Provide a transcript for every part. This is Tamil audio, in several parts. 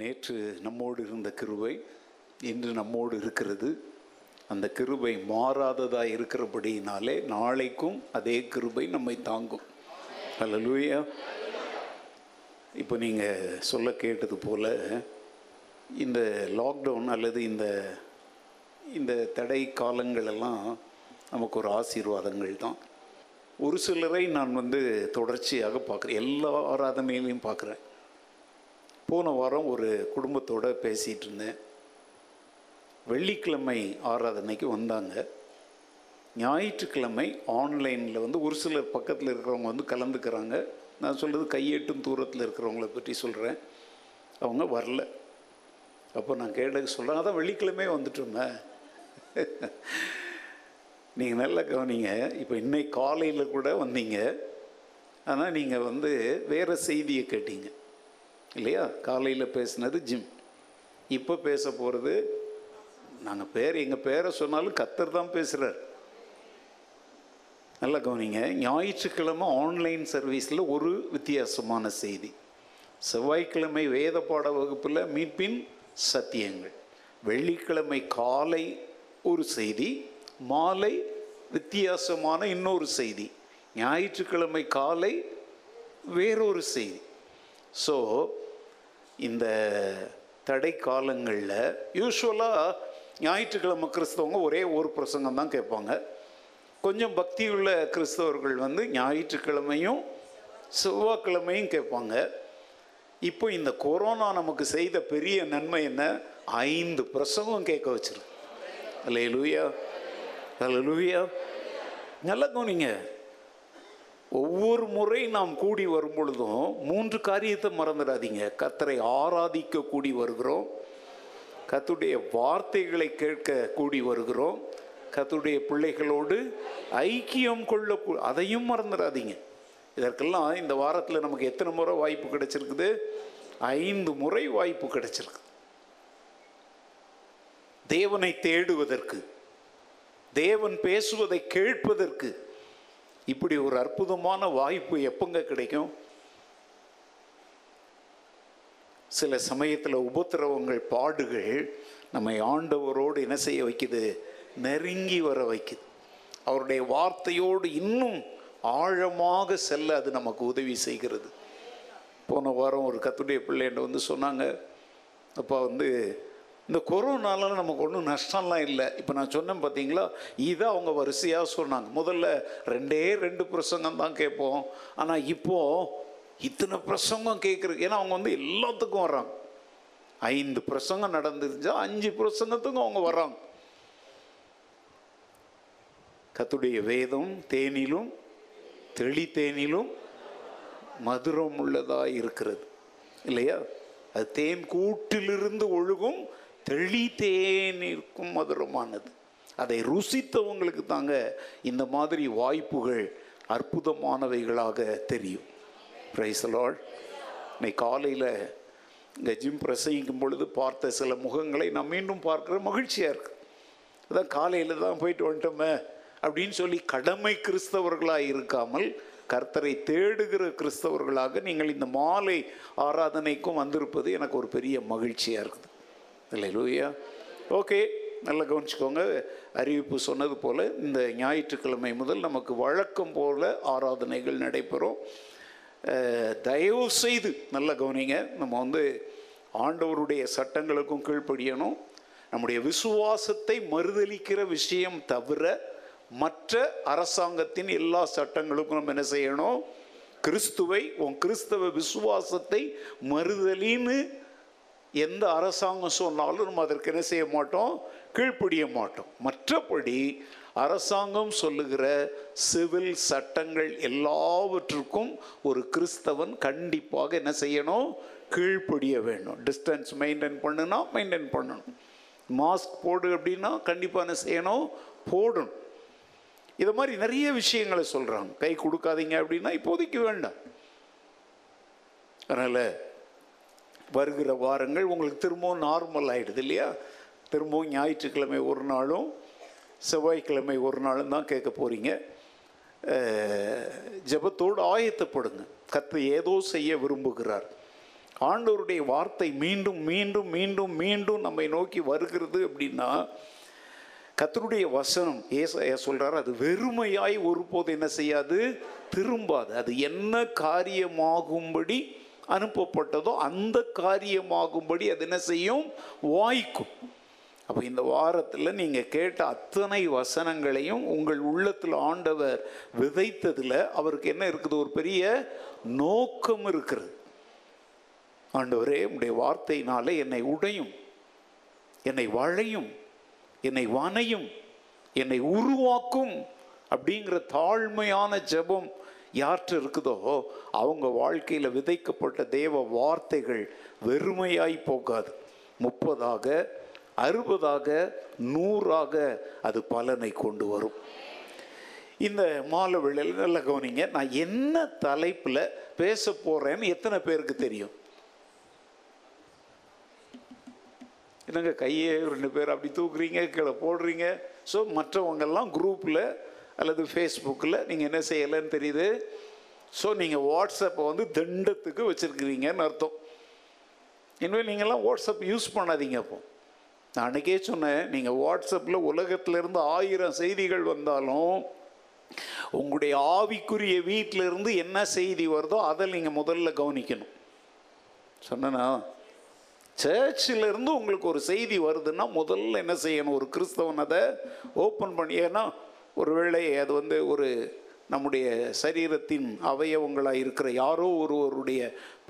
நேற்று நம்மோடு இருந்த கிருபை இன்று நம்மோடு இருக்கிறது. அந்த கிருபை மாறாததாக இருக்கிறபடியினாலே நாளைக்கும் அதே கிருபை நம்மை தாங்கும். அல்லேலூயா. இப்போ நீங்கள் சொல்ல கேட்டது போல் இந்த லாக்டவுன் அல்லது இந்த தடை காலங்களெல்லாம் நமக்கு ஒரு ஆசீர்வாதங்கள் தான். ஒரு சிலரை நான் தொடர்ச்சியாக பார்க்குறேன், எல்லா ஆராதனையிலையும் பார்க்குறேன். போன வாரம் ஒரு குடும்பத்தோடு பேசிகிட்டு இருந்தேன். வெள்ளிக்கிழமை ஆராதனைக்கு வந்தாங்க, ஞாயிற்றுக்கிழமை ஆன்லைனில் ஒரு சிலர் பக்கத்தில் இருக்கிறவங்க கலந்துக்கிறாங்க. நான் சொல்கிறது கையெட்டும் தூரத்தில் இருக்கிறவங்கள பற்றி சொல்கிறேன். அவங்க வரல. அப்போ நான் கேட்டதுக்கு சொல்கிறேன், அதான் வெள்ளிக்கிழமையே வந்துட்டோமே. நீங்கள் நல்லா கவனிங்க, இப்போ இன்னைக்கு காலையில் கூட வந்தீங்க, ஆனால் நீங்கள் வேறு செய்தியை கேட்டீங்க இல்லையா? காலையில் பேசுனது ஜிம், இப்போ பேச போகிறது நாங்கள் பேர், எங்கள் பேரை சொன்னாலும் கர்த்தர் தான் பேசுகிறார். நல்லா கவனிங்க, ஞாயிற்றுக்கிழமை ஆன்லைன் சர்வீஸில் ஒரு வித்தியாசமான செய்தி, செவ்வாய்க்கிழமை வேத பாட வகுப்பில் மீட்பின் சத்தியங்கள், வெள்ளிக்கிழமை காலை ஒரு செய்தி, மாலை வித்தியாசமான இன்னொரு செய்தி, ஞாயிற்றுக்கிழமை காலை வேறொரு செய்தி. ஸோ இந்த தடை காலங்களில் யூஸ்வலாக ஞாயிற்றுக்கிழமை கிறிஸ்தவங்க ஒரே ஒரு பிரசங்கம் தான் கேட்பாங்க. கொஞ்சம் பக்தியுள்ள கிறிஸ்தவர்கள் ஞாயிற்றுக்கிழமையும் செவ்வாய்க்கிழமையும் கேட்பாங்க. இப்போ இந்த கொரோனா நமக்கு செய்த பெரிய நன்மை என்ன, 5 பிரசங்கம் கேட்க வச்சிருக்கு. அல்லேலூயா, அல்லேலூயா. நல்லா கவனிங்க, ஒவ்வொரு முறை நாம் கூடி வரும் பொழுதும் 3 காரியத்தை மறந்துடாதீங்க. கர்த்தரை ஆராதிக்க கூடி வருகிறோம், கர்த்தருடைய வார்த்தைகளை கேட்க கூடி வருகிறோம், கர்த்தருடைய பிள்ளைகளோடு ஐக்கியம் கொள்ள, அதையும் மறந்துடாதீங்க. இதற்கெல்லாம் இந்த வாரத்தில் நமக்கு எத்தனை முறை வாய்ப்பு கிடைச்சிருக்குது? 5 முறை வாய்ப்பு கிடைச்சிருக்கு. தேவனை தேடுவதற்கு, தேவன் பேசுவதை கேட்பதற்கு இப்படி ஒரு அற்புதமான வாய்ப்பு எப்பங்க கிடைக்கும்? சில சமயத்தில் உபத்திரவங்கள், பாடுகள் நம்மை ஆண்டவரோடு என்ன செய்ய வைக்குது? நெருங்கி வர வைக்குது. அவருடைய வார்த்தையோடு இன்னும் ஆழமாக செல்ல அது நமக்கு உதவி செய்கிறது. போன வாரம் ஒரு கர்த்தருடைய பிள்ளைகிட்ட சொன்னாங்க, அப்பா இந்த கொரோனால நமக்கு ஒன்றும் நஷ்டம்லாம் இல்லை. இப்போ நான் சொன்னேன் பார்த்தீங்களா, இதை அவங்க வரிசையாக சொன்னாங்க. முதல்ல 2 பிரசங்கம் தான் கேட்போம், ஆனால் இப்போது இத்தனை பிரசங்கம் கேட்குறது. ஏன்னா அவங்க எல்லாத்துக்கும் வர்றாங்க. 5 பிரசங்கம் நடந்துருந்துச்சா 5 பிரசங்கத்துக்கும் அவங்க வர்றாங்க. கர்த்தருடைய வேதம் தேனிலும் தெளித்தேனிலும் மதுரம் உள்ளதாக இருக்கிறது இல்லையா? அது தேன் கூட்டிலிருந்து ஒழுகும் தெளித்தேனிற்கும் மதுரமானது. அதை ருசித்தவங்களுக்கு தாங்க இந்த மாதிரி வாய்ப்புகள் அற்புதமானவைகளாக தெரியும். Praise the Lord. இன்னைக்கு காலையில் இந்த ஜிம் பிரசங்கிக்கும் பொழுது பார்த்த சில முகங்களை நான் மீண்டும் பார்க்குற மகிழ்ச்சியாக இருக்குது. அதான் காலையில் தான் போயிட்டு வந்துட்டோமே அப்படின்னு சொல்லி கடமை கிறிஸ்தவர்களாக இருக்காமல் கர்த்தரை தேடுகிற கிறிஸ்தவர்களாக நீங்கள் இந்த மாலை ஆராதனைக்கும் வந்திருப்பது எனக்கு ஒரு பெரிய மகிழ்ச்சியாக இருக்குது. அல்லேலூயா. ஓகே, நல்லா கவனிச்சுக்கோங்க. அறிவிப்பு சொன்னது போல் இந்த ஞாயிற்றுக்கிழமை முதல் நமக்கு வழக்கம் போல் ஆராதனைகள் நடைபெறும். தயவு செய்து நல்லா கவனிங்க, நம்ம ஆண்டவருடைய சட்டங்களுக்கும் கீழ்ப்படியணும். நம்முடைய விசுவாசத்தை மறுதலிக்கிற விஷயம் தவிர மற்ற அரசாங்கத்தின் எல்லா சட்டங்களுக்கும் நம்ம என்ன செய்யணும்? கிறிஸ்துவை, உன் கிறிஸ்தவ விசுவாசத்தை மறுதலின்னு எந்த அரசாங்கம் சொன்னாலும் நம்ம அதற்கு என்ன செய்ய மாட்டோம்? கீழ்ப்படிய மாட்டோம். மற்றபடி அரசாங்கம் சொல்லுகிற சிவில் சட்டங்கள் எல்லாவற்றுக்கும் ஒரு கிறிஸ்தவன் கண்டிப்பாக என்ன செய்யணும்? கீழ்ப்படிய வேண்டும். டிஸ்டன்ஸ் மெயின்டைன் பண்ணுனா மெயின்டைன் பண்ணணும். மாஸ்க் போடு அப்படின்னா கண்டிப்பாக என்ன செய்யணும்? போடணும். இது மாதிரி நிறைய விஷயங்களை சொல்கிறாங்க. கை கொடுக்காதீங்க அப்படின்னா இப்போதைக்கு வேண்டாம். அதனால் வருகிற வாரங்கள் உங்களுக்கு திரும்பவும் நார்மல் ஆகிடுது இல்லையா? திரும்பவும் ஞாயிற்றுக்கிழமை ஒரு நாளும் செவ்வாய்க்கிழமை ஒரு நாளும் தான் கேட்க போகிறீங்க. ஜெபத்தோடு ஆயத்தப்படுங்க. கர்த்தர் ஏதோ செய்ய விரும்புகிறார். ஆண்டவருடைய வார்த்தை மீண்டும் மீண்டும் மீண்டும் மீண்டும் நம்மை நோக்கி வருகிறது அப்படின்னா, கர்த்தருடைய வசனம் ஏசாயா சொல்கிறார், அது வெறுமையாய் ஒருபோது என்ன செய்யாது, திரும்பாது. அது என்ன காரியமாகும்படி அனுப்பப்பட்டதோ அந்த காரியமாகும்படி அது என்ன செய்யும், வாய்க்கும். அப்போ இந்த வாரத்தில் நீங்கள் கேட்ட அத்தனை வசனங்களையும் உங்கள் உள்ளத்தில் ஆண்டவர் விதைத்ததில் அவருக்கு என்ன இருக்குது, ஒரு பெரிய நோக்கம் இருக்கிறது. ஆண்டவரே, உடைய வார்த்தையினாலே என்னை உடையும், என்னை வளையும், என்னை வனையும், என்னை உருவாக்கும் அப்படிங்கிற தாழ்மையான ஜெபம் யார்கிட்ட இருக்குதோ அவங்க வாழ்க்கையில் விதைக்கப்பட்ட தேவ வார்த்தைகள் வெறுமையாய் போகாது. 30ஆக 60ஆக 100ஆக அது பலனை கொண்டு வரும். இந்த மாலை வேளையில் நல்லா கவனிங்க, நான் என்ன தலைப்பில் பேச போகிறேன்னு எத்தனை பேருக்கு தெரியும்? என்னங்க கையே 2 பேர் அப்படி தூக்குறீங்க, கீழே போடுறீங்க. ஸோ மற்றவங்கெல்லாம் குரூப்பில் அல்லது ஃபேஸ்புக்கில் நீங்கள் என்ன செய்யலைன்னு தெரியுது. ஸோ நீங்கள் வாட்ஸ்அப்பை வந்து தண்டத்துக்கு வச்சுருக்கிறீங்கன்னு அர்த்தம். இனிமேல் நீங்கள்லாம் வாட்ஸ்அப் யூஸ் பண்ணாதீங்க. அப்போ நான் அன்றைக்கே சொன்னேன், நீங்கள் வாட்ஸ்அப்பில் உலகத்திலேருந்து 1000 செய்திகள் வந்தாலும் உங்களுடைய ஆவிக்குரிய வீட்டிலேருந்து என்ன செய்தி வருதோ அதை நீங்கள் முதல்ல கவனிக்கணும் சொன்னேன்னா. சர்ச்சிலேருந்து உங்களுக்கு ஒரு செய்தி வருதுன்னா முதல்ல என்ன செய்யணும், ஒரு கிறிஸ்தவன் அதை ஓப்பன் பண்ணி, ஏன்னா ஒருவேளை அது வந்து ஒரு நம்முடைய சரீரத்தின் அவயவங்களாக இருக்கிற யாரோ ஒருவருடைய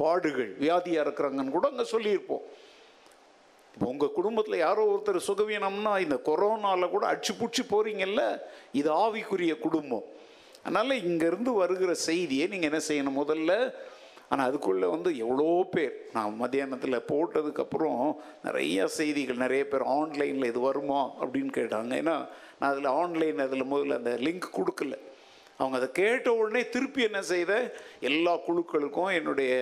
பாடுகள், வியாதியாக இருக்கிறாங்கன்னு கூட அங்கே சொல்லியிருப்போம். இப்போ உங்கள் குடும்பத்தில் யாரோ ஒருத்தர் சுகவீனம்னா இந்த கொரோனாவில் கூட அடிச்சு பிடிச்சி போகிறீங்கல்ல, இது ஆவிக்குரிய குடும்பம். அதனால் இங்கேருந்து வருகிற செய்தியை நீங்கள் என்ன செய்யணும் முதல்ல. ஆனால் அதுக்குள்ளே வந்து எவ்வளோ பேர், நான் மத்தியானத்தில் போட்டதுக்கப்புறம் நிறையா செய்திகள், நிறைய பேர் ஆன்லைனில் இது வருமா அப்படின்னு கேட்டாங்க. ஏன்னா நான் அதில் ஆன்லைன் அதில் முதல்ல அந்த லிங்க் கொடுக்கல. அவங்க அதை கேட்ட உடனே திருப்பி என்ன செய்த, எல்லா குழுக்களுக்கும், என்னுடைய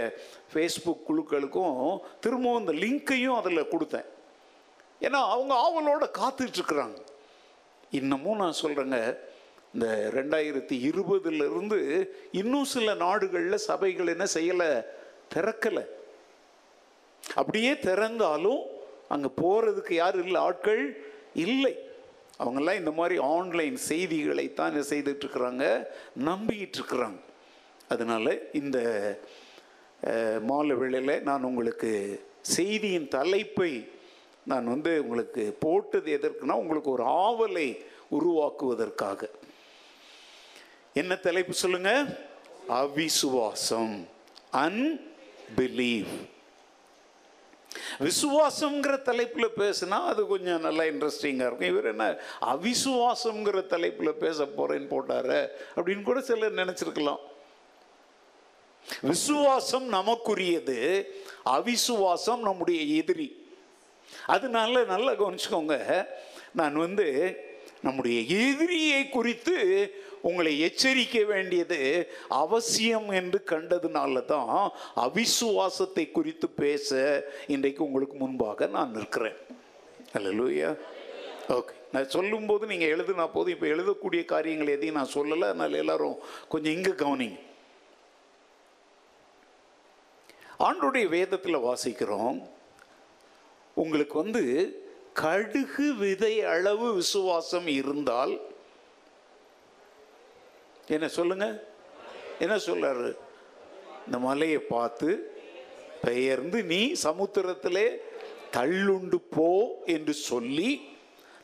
ஃபேஸ்புக் குழுக்களுக்கும் திரும்பவும் இந்த லிங்க்கையும் அதில் கொடுத்தேன். ஏன்னா அவங்க ஆவலோடு காத்துட்ருக்குறாங்க. இன்னமும் நான் சொல்கிறேங்க, இந்த 2020 இன்னும் சில நாடுகளில் சபைகள் என்ன செய்யலை, திறக்கலை. அப்படியே திறந்தாலும் அங்கே போகிறதுக்கு யார் இல்லை, ஆட்கள் இல்லை. அவங்கெல்லாம் இந்த மாதிரி ஆன்லைன் செய்திகளைத்தான் என்ன செய்துட்ருக்குறாங்க, நம்பிக்கிட்டுருக்குறாங்க. அதனால் இந்த மாலை வேளையில் நான் உங்களுக்கு செய்தியின் தலைப்பை நான் வந்து உங்களுக்கு போட்டது எதற்குன்னா, உங்களுக்கு ஒரு ஆவலை உருவாக்குவதற்காக. என்ன தலைப்பு சொல்லுங்க? அவிசுவாசம், அன்பிலீவ். விசுவாசம்ங்கிற தலைப்பில் பேசுனா அது கொஞ்சம் நல்லா இன்ட்ரெஸ்டிங்காக இருக்கும். இவர் என்ன அவிசுவாசம்ங்கிற தலைப்பில் பேச போறேன்னு போட்டாரு அப்படின்னு கூட சிலர் நினைச்சிருக்கலாம். விசுவாசம் நமக்குரியது, அவிசுவாசம் நம்முடைய எதிரி. அதனால நல்லா கவனிச்சுக்கோங்க, நான் வந்து நம்முடைய எதிரியை குறித்து உங்களை எச்சரிக்க வேண்டியது அவசியம் என்று கண்டதுனால தான் அவிசுவாசத்தை குறித்து பேச இன்றைக்கு உங்களுக்கு முன்பாக நான் இருக்கிறேன். அல்லேலூயா. ஓகே, நான் சொல்லும்போது நீங்கள் எழுதுனா போதும். இப்போ எழுதக்கூடிய காரியங்கள் எதையும் நான் சொல்லலை. அதனால் எல்லாரும் கொஞ்சம் இங்கே கவனிங்க. ஆண்டோடைய வேதத்தில் வாசிக்கிறோம், உங்களுக்கு வந்து கடுகு விதை அளவு விசுவாசம் இருந்தால் என்ன சொல்லுங்க, என்ன சொல்றாரு, இந்த மலையை பார்த்து பெயர்ந்து நீ சமுத்திரத்திலே தள்ளுண்டு போ என்று சொல்லி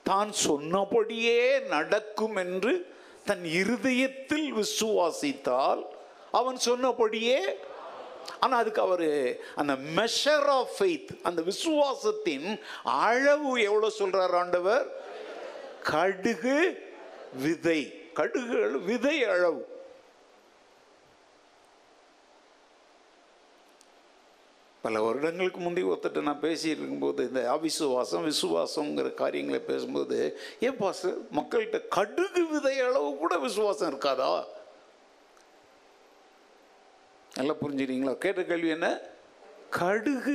தான் சொன்னபடியே நடக்கும் என்று தன் இருதயத்தில் விசுவாசித்தால் அவன் சொன்னபடியே. ஆனால் அதுக்கு அவர் அந்த மெஷர் ஆஃப் ஃபெய்த், அந்த விசுவாசத்தின் அளவு எவ்வளோ சொல்கிறார் ஆண்டவர்? கடுகு விதை, கடுகு விதை அளவு. பல வருடங்களுக்கு முந்தைய ஒருத்தட்ட நான் பேசிகிட்டு இருக்கும்போது இந்த அவிசுவாசம் விசுவாசங்கிற காரியங்களை பேசும்போது, ஏன் பாஸ்டர் மக்கள்கிட்ட கடுகு விதை அளவு கூட விசுவாசம் இருக்காதா? நல்லா புரிஞ்சுக்கிறீங்களா? கேட்ட கேள்வி என்ன, கடுகு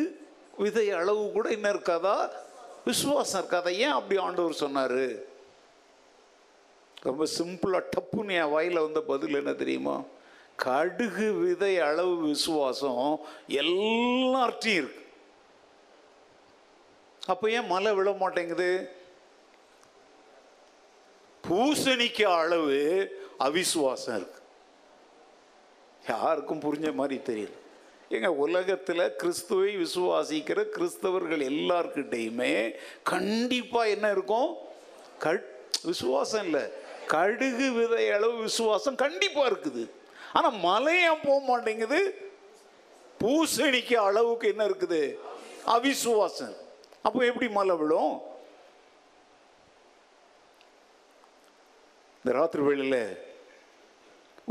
விதை அளவு கூட என்ன இருக்காதா, விசுவாசம் இருக்காதா? ஏன் அப்படி ஆண்டவர் சொன்னார்? ரொம்ப சிம்பிளாக டப்புன்னு என் வாயில் வந்த பதில் என்ன தெரியுமா, கடுகு விதை அளவு விசுவாசம் எல்லார்ட்டையும் இருக்கு. அப்போ ஏன் மழை விழ மாட்டேங்குது? பூசணிக்க அளவு அவிசுவாசம் இருக்கு. யாருக்கும் புரிஞ்ச மாதிரி தெரியல. எங்க உலகத்தில் கிறிஸ்துவை விசுவாசிக்கிற கிறிஸ்தவர்கள் எல்லார்கிட்டையுமே கண்டிப்பாக என்ன இருக்கும்? விசுவாசம் இல்லை, கடுகு விதை அளவு விசுவாசம் கண்டிப்பாக இருக்குது. ஆனால் மழையா போக மாட்டேங்குது, பூசணிக்க அளவுக்கு என்ன இருக்குது? அவிசுவாசம். அப்போ எப்படி மழை விடும்? இந்த ராத்திரி வேளையில்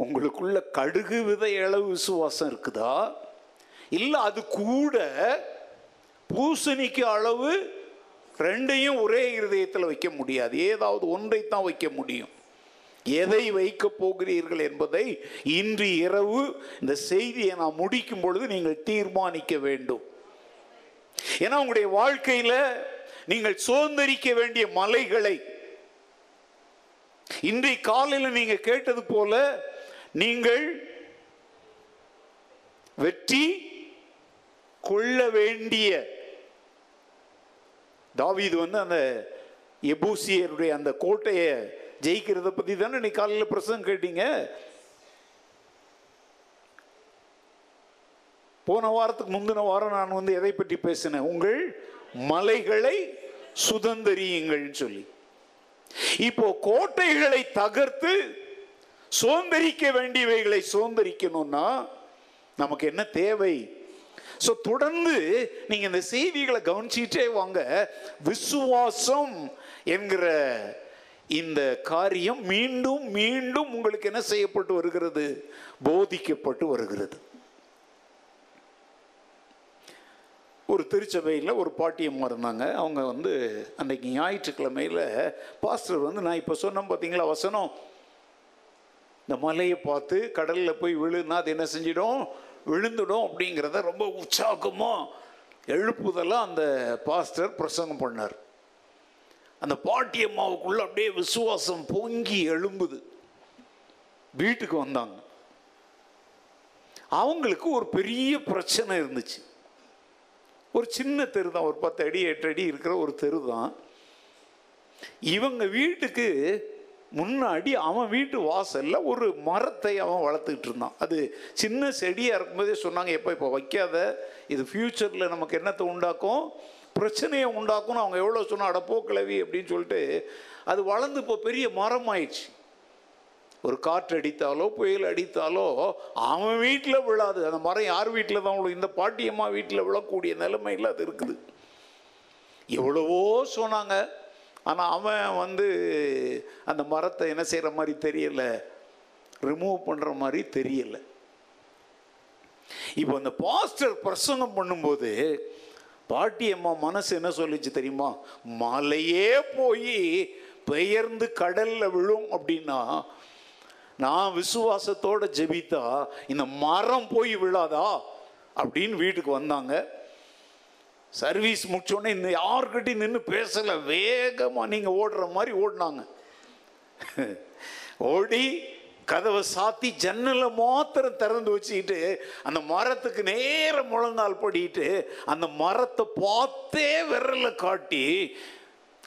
உங்களுக்குள்ள கடுகு விதை அளவு விசுவாசம் இருக்குதா? இல்லை அது கூட பூசணிக்க அளவு? ரெண்டையும் ஒரே இருதயத்தில் வைக்க முடியாது, ஏதாவது ஒன்றைத்தான் வைக்க முடியும். எதை வைக்கப் போகிறீர்கள் என்பதை இன்று இரவு இந்த செய்தியை நான் முடிக்கும் பொழுது நீங்கள் தீர்மானிக்க வேண்டும். ஏன்னா உங்களுடைய வாழ்க்கையில் நீங்கள் சுதந்தரிக்க வேண்டிய மலைகளை இன்றைய காலையில் நீங்கள் கேட்டது போல நீங்கள் வெற்றி கொள்ள வேண்டிய தாவீது அந்த எபூசியருடைய அந்த கோட்டையை ஜெயிக்கிறத பற்றி தானே இன்னைக்கு காலையில் பிரசங்கம் கேட்டீங்க. போன வாரத்துக்கு முந்தின வாரம் நான் எதை பற்றி பேசினேன்? உங்கள் மலைகளை சுதந்தரியுங்கள்னு சொல்லி. இப்போ கோட்டைகளை தகர்த்து சுதந்தரிக்க வேண்டியவைகளை சுதந்தரிக்கணும்னா நமக்கு என்ன தேவை? ஸோ தொடர்ந்து நீங்கள் இந்த செய்திகளை கவனிச்சிட்டே வாங்க. விசுவாசம் என்கிற இந்த காரியம் மீண்டும் மீண்டும் உங்களுக்கு என்ன செய்யப்பட்டு வருகிறது? போதிக்கப்பட்டு வருகிறது. ஒரு திருச்சபையில் ஒரு பாட்டியம்மா இருந்தாங்க. அவங்க அன்றைக்கு ஞாயிற்றுக்கிழமையில் பாஸ்டர் நான் இப்போ சொன்னோம் பார்த்தீங்களா வசனம், இந்த மலையை பார்த்து கடலில் போய் விழுன்னா அது என்ன செஞ்சிடும்? விழுந்துடும் அப்படிங்கிறத ரொம்ப உற்சாகமாக எழுப்புதெல்லாம் அந்த பாஸ்டர் பிரசங்கம் பண்ணார். அந்த பாட்டியம்மாவுக்குள்ளே அப்படியே விசுவாசம் பொங்கி எழும்புது. வீட்டுக்கு வந்தாங்க. அவங்களுக்கு ஒரு பெரிய பிரச்சனை இருந்துச்சு. ஒரு சின்ன தெரு தான், ஒரு 10 அடி 8 அடி இருக்கிற ஒரு தெரு தான். இவங்க வீட்டுக்கு முன்னாடி அவன் வீட்டு வாசல்ல ஒரு மரத்தை அவன் வளர்த்துக்கிட்டு இருந்தான். அது சின்ன செடியாக இருக்கும்போதே சொன்னாங்க, இப்போ வைக்காத, இது ஃப்யூச்சரில் நமக்கு என்னத்தை உண்டாக்கும்? பிரச்சனையை உண்டாக்கும்னு அவங்க எவ்வளோ சொன்னால் அடப்போக்கிழவி அப்படின்னு சொல்லிட்டு அது வளர்ந்து இப்போ பெரிய மரம் ஆயிடுச்சு. ஒரு காற்று அடித்தாலோ புயல் அடித்தாலோ அவன் வீட்டில் விழாது. அந்த மரம் யார் வீட்டில் தான் விழும்? இந்த பாட்டியம்மா வீட்டில் விழக்கூடிய நிலைமையில் அது இருக்குது. எவ்வளவோ சொன்னாங்க, ஆனால் அவன் அந்த மரத்தை என்ன செய்கிற மாதிரி தெரியலை, ரிமூவ் பண்ணுற மாதிரி தெரியலை. இப்போ அந்த பாஸ்டர் பிரசங்கம் பண்ணும்போது பாட்டியம்மா மனசு என்ன சொல்லிச்சு தெரியுமா? மலையே போய் பெயர்ந்து கடலில் விழும் அப்படின்னா நான் விசுவாசத்தோடு ஜெபித்தா இந்த மரம் போய் விழாதா அப்படின்னு வீட்டுக்கு வந்தாங்க. சர்வீஸ் முடிச்சோடனே இந்த யாருக்கிட்டையும் நின்று பேசலை, வேகமாக நீங்கள் ஓடுற மாதிரி ஓடினாங்க. ஓடி கதவை சாத்தி ஜன்னலை மாத்திரம் திறந்து வச்சுக்கிட்டு அந்த மரத்துக்கு நேர முழங்கால் படிக்கிட்டு அந்த மரத்தை பார்த்தே விரலை காட்டி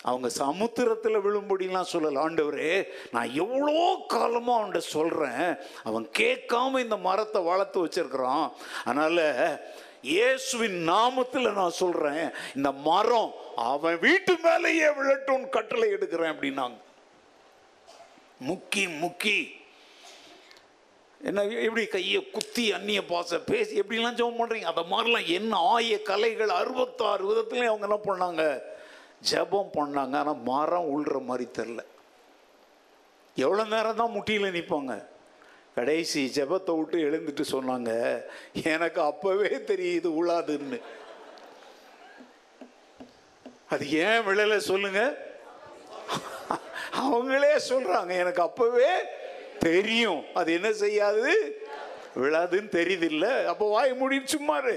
அவங்க சமுத்திரத்தில் விழும்படிலாம் சொல்லலை. ஆண்டவரே, நான் எவ்வளோ காலமாக அவன்கிட்ட சொல்கிறேன், அவன் கேட்காம இந்த மரத்தை வளர்த்து வச்சிருக்கிறான். அதனால் இயேசுவின் நாமத்தில் நான் சொல்கிறேன், இந்த மரம் அவன் வீட்டு மேலேயே விழட்டும்னு கட்டளை எடுக்கிறேன் அப்படின்னாங்க. முக்கி என்ன எப்படி கையை குத்தி அந்நிய பாசை பேசி எப்படிலாம் ஜெபம் பண்ணுறீங்க? அதை மாதிரிலாம் என்ன ஆய கலைகள் 66 விதத்துலேயும் அவங்க என்ன பண்ணாங்க? ஜெபம் பண்ணாங்க. ஆனால் மரம் உள்ற மாதிரி தெரில. எவ்வளோ நேரம் தான் முட்டியில் நிற்பாங்க? கடைசி ஜெபத்தை விட்டு எழுந்துட்டு சொன்னாங்க, எனக்கு அப்போவே தெரியுது உழாதுன்னு. அது ஏன் விளையில சொல்லுங்க? அவங்களே சொல்கிறாங்க, எனக்கு அப்போவே தெரியும் அது என்ன செய்யாது, விழாதுன்னு தெரியுதில்லை. அப்போ வாய் மூடி சும்மாரு.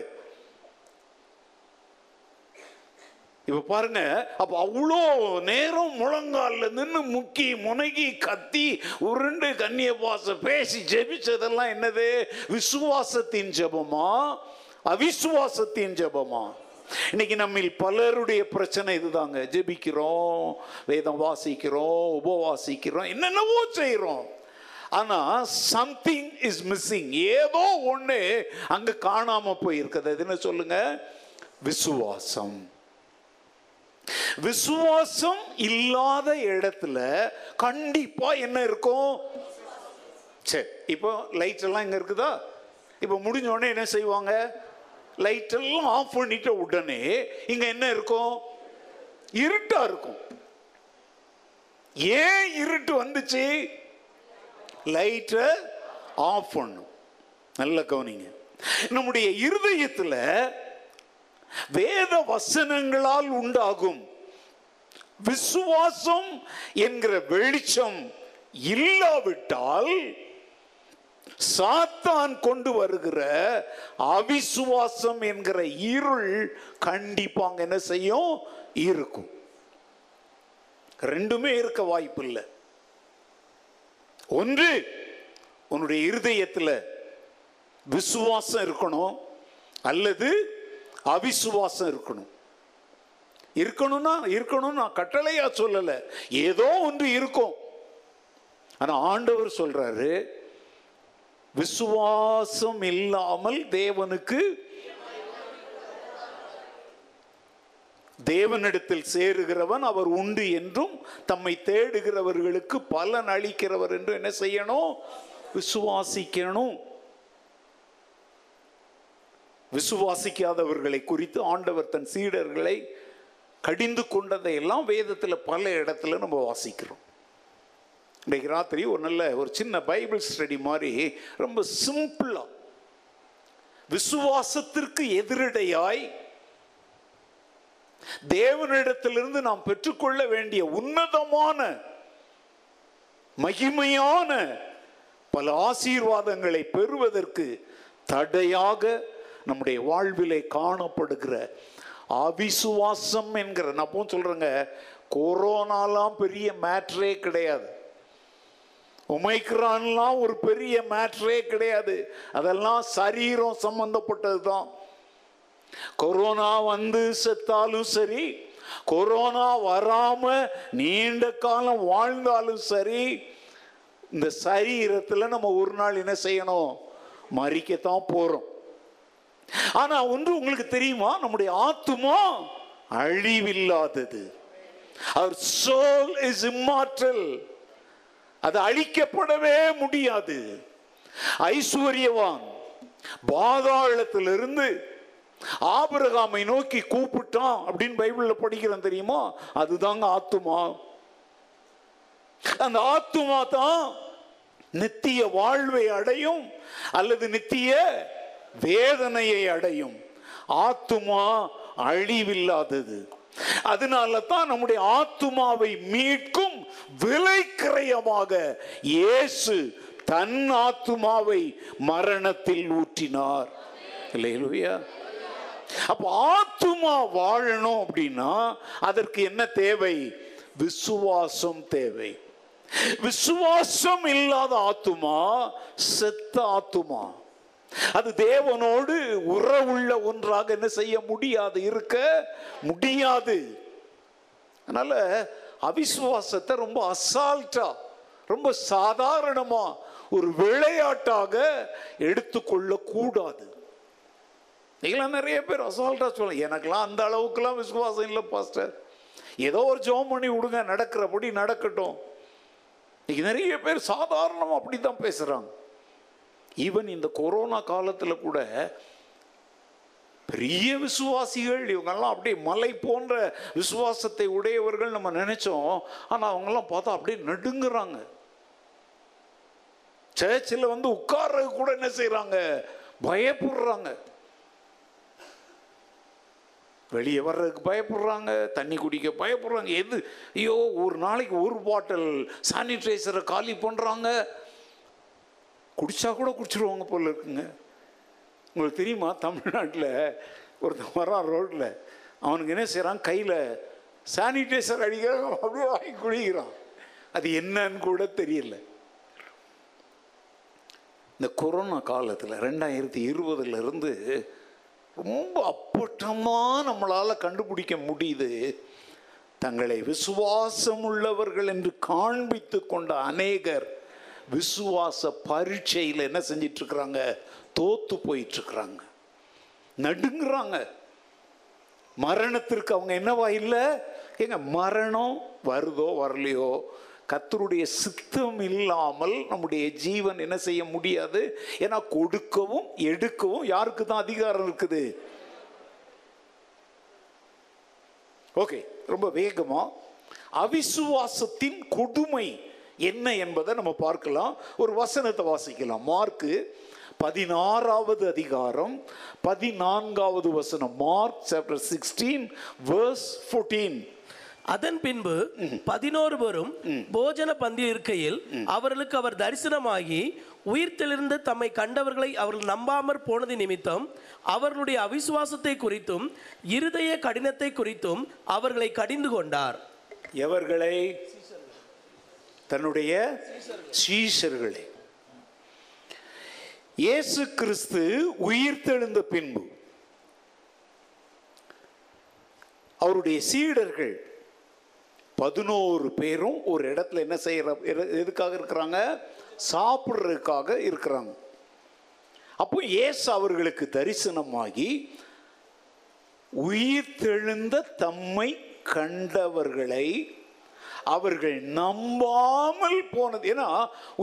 இப்போ பாருங்க, அப்போ அவ்வளோ நேரம் முழங்காலில் நின்று முக்கி முனகி கத்தி உருண்டு கன்னிய பாசம் பேசி ஜெபிச்சதெல்லாம் என்னது? விசுவாசத்தின் ஜெபமா அவிசுவாசத்தின் ஜெபமா? இன்னைக்கு நம்ம பலருடைய பிரச்சனை இதுதாங்க. ஜெபிக்கிறோம், வேதம் வாசிக்கிறோம், உபவாசிக்கிறோம், என்னென்னவோ செய்கிறோம், ஆனால் சம்திங் இஸ் மிஸ்ஸிங். ஏதோ ஒன்று அங்கே காணாமல் போயிருக்குது. அது என்ன சொல்லுங்க? விசுவாசம். விசுவாசம் இல்லாத இடத்துல கண்டிப்பாக என்ன இருக்கும்? சரி, இப்போ லைட் எல்லாம் இங்கே இருக்குதா? இப்போ முடிஞ்சோடனே என்ன செய்வாங்க? லைட் எல்லாம் ஆஃப் பண்ணிட்ட உடனே இங்கே என்ன இருக்கும்? இருட்டாக இருக்கும். ஏன் இருட்டு வந்துச்சு? லைட்டை ஆஃப் பண்ணும். நல்ல கவனிங்க. நம்முடைய இருதயத்தில் வேத வசனங்களால் உண்டாகும் விசுவாசம் என்கிற வெளிச்சம் இல்லாவிட்டால் சாத்தான் கொண்டு வருகிற அவிசுவாசம் என்கிற இருள் கண்டிப்பாங்க என்ன செய்யும்? இருக்கும். ரெண்டுமே இருக்க வாய்ப்பு இல்லை. ஒன்று, உன்னுடைய இருதயத்தில் விசுவாசம் இருக்கணும், அல்லது அவிசுவாசம் இருக்கணும். இருக்கணும்னா கட்டளையா சொல்லலை, ஏதோ ஒன்று இருக்கும். ஆனால் ஆண்டவர் சொல்றாரு, விசுவாசம் இல்லாமல் தேவனிடத்தில் சேருகிறவன் அவர் உண்டு என்றும், தம்மை தேடுகிறவர்களுக்கு பலன் அளிக்கிறவர் என்றும் என்ன செய்யணும்? விசுவாசிக்கணும். விசுவாசிக்காதவர்களை குறித்து ஆண்டவர் தன் சீடர்களை கடிந்து கொண்டதை எல்லாம் வேதத்தில் பல இடத்துல நம்ம வாசிக்கிறோம். இன்றைக்கு ராத்திரி ஒரு நல்ல ஒரு சின்ன பைபிள் ஸ்டடி மாதிரி ரொம்ப சிம்பிளா விசுவாசத்திற்கு எதிரடையாய் தேவனிடத்திலிருந்து நாம் பெற்றுக்கொள்ள வேண்டிய உன்னதமான மகிமையான பல ஆசீர்வாதங்களை பெறுவதற்கு தடையாக நம்முடைய வாழ்விலே காணப்படுகிற அவிசுவாசம் என்கிற, நான் அப்பவும் சொல்றேங்க, கொரோனாலாம் பெரிய மேட்ரே கிடையாது, ஒமைக்ரான்லாம் ஒரு பெரிய மேட்ரே கிடையாது, அதெல்லாம் சரீரம் சம்பந்தப்பட்டது தான். கொரோனா வந்து செத்தாலும் சரி, கொரோனா வராம நீண்ட காலம் வாழ்ந்தாலும் சரி, இந்த சரீரத்தில் நம்ம ஒரு நாள் என்ன செய்யணும்? மறிக்கத்தான் போறோம். ஆனா ஒன்று உங்களுக்கு தெரியுமா? நம்முடைய ஆத்துமா அழிவில்லாதது. Our soul is immortal. அது அழிக்கப்படவே முடியாது. ஐஸ்வர்யவான் பாதாளத்திலிருந்து ஆபிரகாமை நோக்கி கூப்பிட்டான் அப்படின்னு பைபிள்ல படிக்கிறோம் தெரியுமா? அதுதாங்க ஆத்துமா. அந்த ஆத்துமா தான் நித்திய வாழ்வை அடையும், அல்லது நித்திய வேதனையை அடையும். ஆத்துமா அழிவில்லாதது. அதனால தான் நம்முடைய ஆத்துமாவை மீட்கும் விலை கிரயமாக இயேசு தன் ஆத்துமாவை மரணத்தில் ஊற்றினார். இல்லையா? அப்ப ஆத்துமா வாழணும் அப்படின்னா அதற்கு என்ன தேவை? விசுவாசம் தேவை. விசுவாசம் இல்லாத ஆத்துமா செத்த ஆத்துமா. அது தேவனோடு உறவுள்ள ஒன்றாக என்ன செய்ய முடியாது, இருக்க முடியாது. அதனால அவிசுவாசத்தை ரொம்ப அசால்ட்டா, ரொம்ப சாதாரணமா, ஒரு விளையாட்டாக எடுத்துக்கொள்ள கூடாது. நீங்களாம் நிறைய பேர் அசால்ட்டாக சொல்லலாம், எனக்கெல்லாம் அந்த அளவுக்குலாம் விசுவாசம் இல்லை பாஸ்டர், ஏதோ ஒரு ஜெபம் பண்ணி விடுங்க, நடக்கிறபடி நடக்கட்டும். இன்னைக்கு நிறைய பேர் சாதாரணமாக அப்படி தான் பேசுகிறாங்க. ஈவன் இந்த கொரோனா காலத்தில் கூட பெரிய விசுவாசிகள் இவங்கெல்லாம் அப்படியே மலை போன்ற விசுவாசத்தை உடையவர்கள் நம்ம நினைச்சோம். ஆனால் அவங்கெல்லாம் பார்த்தா அப்படியே நடுங்குறாங்க. சர்ச்சில் வந்து உட்கார்றது கூட என்ன செய்கிறாங்க? பயப்படுறாங்க. வெளியே வர்றதுக்கு பயப்படுறாங்க, தண்ணி குடிக்க பயப்படுறாங்க. எது? ஐயோ, ஒரு நாளைக்கு ஒரு பாட்டில் சானிடைசரை காலி பண்ணுறாங்க. குடித்தா கூட குடிச்சிடுவாங்க போல் இருக்குங்க. உங்களுக்கு தெரியுமா, தமிழ்நாட்டில் ஒருத்தன் வரான் ரோட்டில், அவனுக்கு என்ன செய்கிறான், கையில் சானிடைசர் அடிக்கிறான், அப்படியே வாங்கி குளிக்கிறான். அது என்னன்னு கூட தெரியல. இந்த கொரோனா காலத்தில் 2020 ரொம்ப அப்பட்டமாக நம்மளால் கண்டுபிடிக்க முடியுது. தங்களை விசுவாசம் உள்ளவர்கள் என்று காண்பித்து கொண்ட அநேகர் விசுவாச பரீட்சையில் என்ன செஞ்சிட்ருக்குறாங்க, தோற்று போயிட்டுருக்குறாங்க, நடுங்குறாங்க. மரணத்திற்கு அவங்க என்னவா இல்லை ஏங்க, மரணம் வருதோ வரலையோ கர்த்தருடைய சித்தம் இல்லாமல் நம்முடைய ஜீவன் என்ன செய்ய முடியாது. ஏன்னா கொடுக்கவும் எடுக்கவும் யாருக்கு தான் அதிகாரம் இருக்குது. ஓகே, ரொம்ப வேகமா அவிசுவாசத்தின் கொடுமை என்ன என்பதை நம்ம பார்க்கலாம். ஒரு வசனத்தை வாசிக்கலாம். மார்க்கு 16:14. Mark 16:14. அதன் பின்பு 11 பேரும் போஜன பந்தி இருக்கையில் அவர்களுக்கு அவர் தரிசனமாகி உயிர்த்தெழுந்து தம்மை கண்டவர்களை அவர்கள் நம்பாமற் போனது நிமித்தம் அவர்களுடைய அவிசுவாசத்தை குறித்தும் இருதய கடினத்தை குறித்தும் அவர்களை கடிந்து கொண்டார். எவர்களை? தன்னுடைய சீஷர்களை. இயேசு கிறிஸ்து உயிர்த்தெழுந்த பின்பு அவருடைய சீடர்கள் 11 பேரும் ஒரு இடத்துல என்ன செய்யற, எதுக்காக இருக்கிறாங்க, சாப்பிட்றதுக்காக இருக்கிறாங்க. அப்போ இயேசு அவர்களுக்கு தரிசனமாகி உயிர்த்தெழுந்த தம்மை கண்டவர்களை அவர்கள் நம்பாமல் போனது. ஏன்னா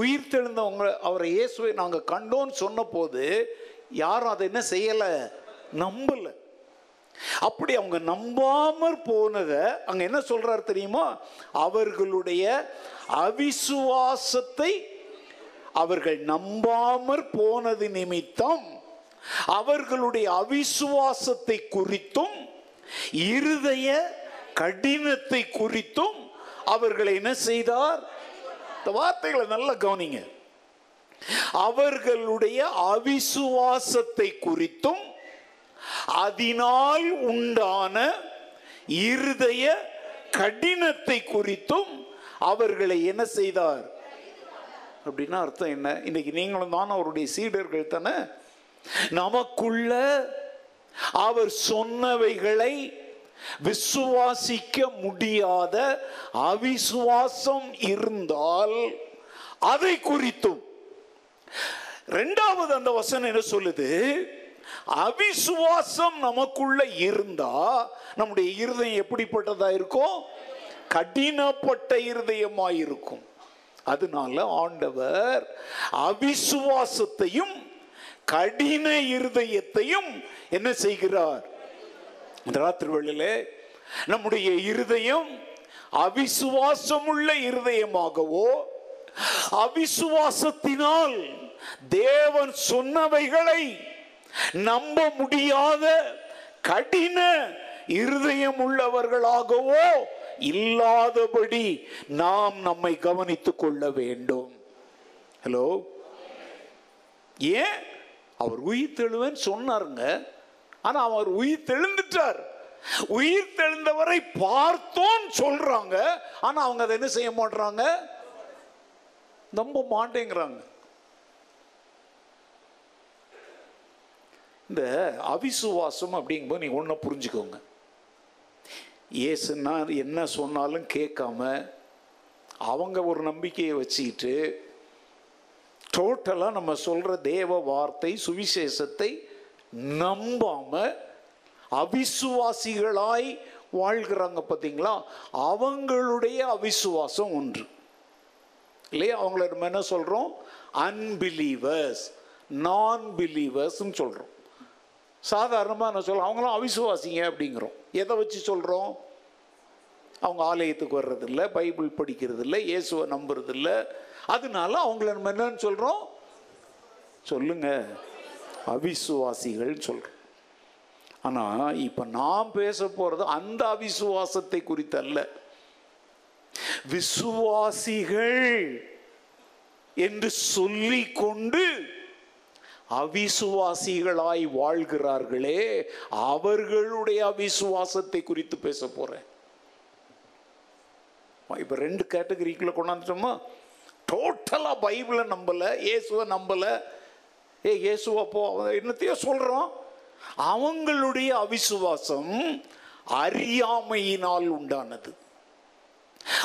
உயிர்த்தெழுந்தவங்க அவரை இயேசுவை நாங்கள் கண்டோன்னு சொன்ன போது யாரும் அதை என்ன செய்யலை, நம்பலை. அப்படி அவங்க நம்பாமற் போனதை அங்கே என்ன சொல்றாரு தெரியுமா, அவர்களுடைய அவிசுவாசத்தை அவர்கள் நம்பாமற் போனது நிமித்தம் அவர்களுடைய அவிசுவாசத்தை குறித்தும் இருதய கடினத்தை குறித்தும் அவர்களை என்ன செய்தார். இந்த வார்த்தைகளை நல்லா கவனிங்க. அவர்களுடைய அவிசுவாசத்தை குறித்தும் அதனால் உண்டான இருதய கடினத்தை குறித்தும் அவர்களை என்ன செய்தார். அப்படின்னா அர்த்தம் என்ன, இன்னைக்கு நீங்களும் தான் அவருடைய சீடர்கள் தானே. நமக்குள்ள அவர் சொன்னவைகளை விசுவாசிக்க முடியாத அவிசுவாசம் இருந்தால் அதை குறித்தும். இரண்டாவது அந்த வசனம் என்ன சொல்லுது, அவிசுவாசம் நமக்குள்ள இருந்தா நம்முடைய இருதயம் எப்படிப்பட்டதா இருக்கும், கடினப்பட்ட இருதயமாயிருக்கும். அதனால ஆண்டவர் அவிசுவாசத்தையும் கடின இருதயத்தையும் என்ன செய்கிறார். இந்த ராத்திரி வேளையிலே நம்முடைய இருதயம் அவிசுவாசமுள்ள இருதயமாகவோ அவிசுவாசத்தினால் தேவன் சொன்னவைகளை நம்ப முடியாத கடின இருதயம் உள்ளவர்களாகவோ இல்லாதபடி நாம் நம்மை கவனித்துக் கொள்ள வேண்டும். ஹலோ, ஏன் அவர் உயிர்த்தெழுவேன்னு சொன்னாருங்க, ஆனா அவர் உயிர் தெழுந்துட்டார். உயிர் தெழுந்தவரை பார்த்தோம் சொல்றாங்க, ஆனா அவங்க அதை என்ன செய்ய மாட்டாங்க, நம்ப மாட்டேங்கிறாங்க. இந்த அவிசுவாசம் அப்படிங்கும்போது நீ ஒன்றை புரிஞ்சுக்கோங்க, ஏசுன்னா என்ன சொன்னாலும் கேட்காம அவங்க ஒரு நம்பிக்கையை வச்சுக்கிட்டு டோட்டலாக நம்ம சொல்கிற தேவ வார்த்தை சுவிசேஷத்தை நம்பாம அவிசுவாசிகளாய் வாழ்கிறாங்க பார்த்தீங்களா. அவங்களுடைய அவிசுவாசம் ஒன்று இல்லையா. அவங்கள நம்ம என்ன சொல்கிறோம், அன்பிலீவர்ஸ், நான் பிலீவர்ஸ்ன்னு சொல்கிறோம். சாதாரணமாக நான் சொல்கிறோம் அவங்களும் அவிசுவாசிங்க அப்படிங்கிறோம். எதை வச்சு சொல்கிறோம், அவங்க ஆலயத்துக்கு வர்றதில்லை, பைபிள் படிக்கிறதில்லை, இயேசுவை நம்புறதில்லை. அதனால அவங்கள நம்ம என்னன்னு சொல்கிறோம், சொல்லுங்கள் அவிசுவாசிகள் சொல்கிறோம். ஆனால் இப்போ நாம் பேச போகிறது அந்த அவிசுவாசத்தை குறித்தல்ல. விசுவாசிகள் என்று சொல்லி கொண்டு அவிசுவாசிகளாய் வாழ்கிறார்களே அவர்களுடைய அவிசுவாசத்தை குறித்து பேச போறேன். இப்போ ரெண்டு கேட்டகரிக்குள்ள கொண்டாந்துட்டோமா. டோட்டலாக பைபிளை நம்பலை, இயேசுவை நம்பலை, இயேசுவை போ என்னத்தையோ சொல்கிறோம். அவங்களுடைய அவிசுவாசம் அறியாமையினால் உண்டானது.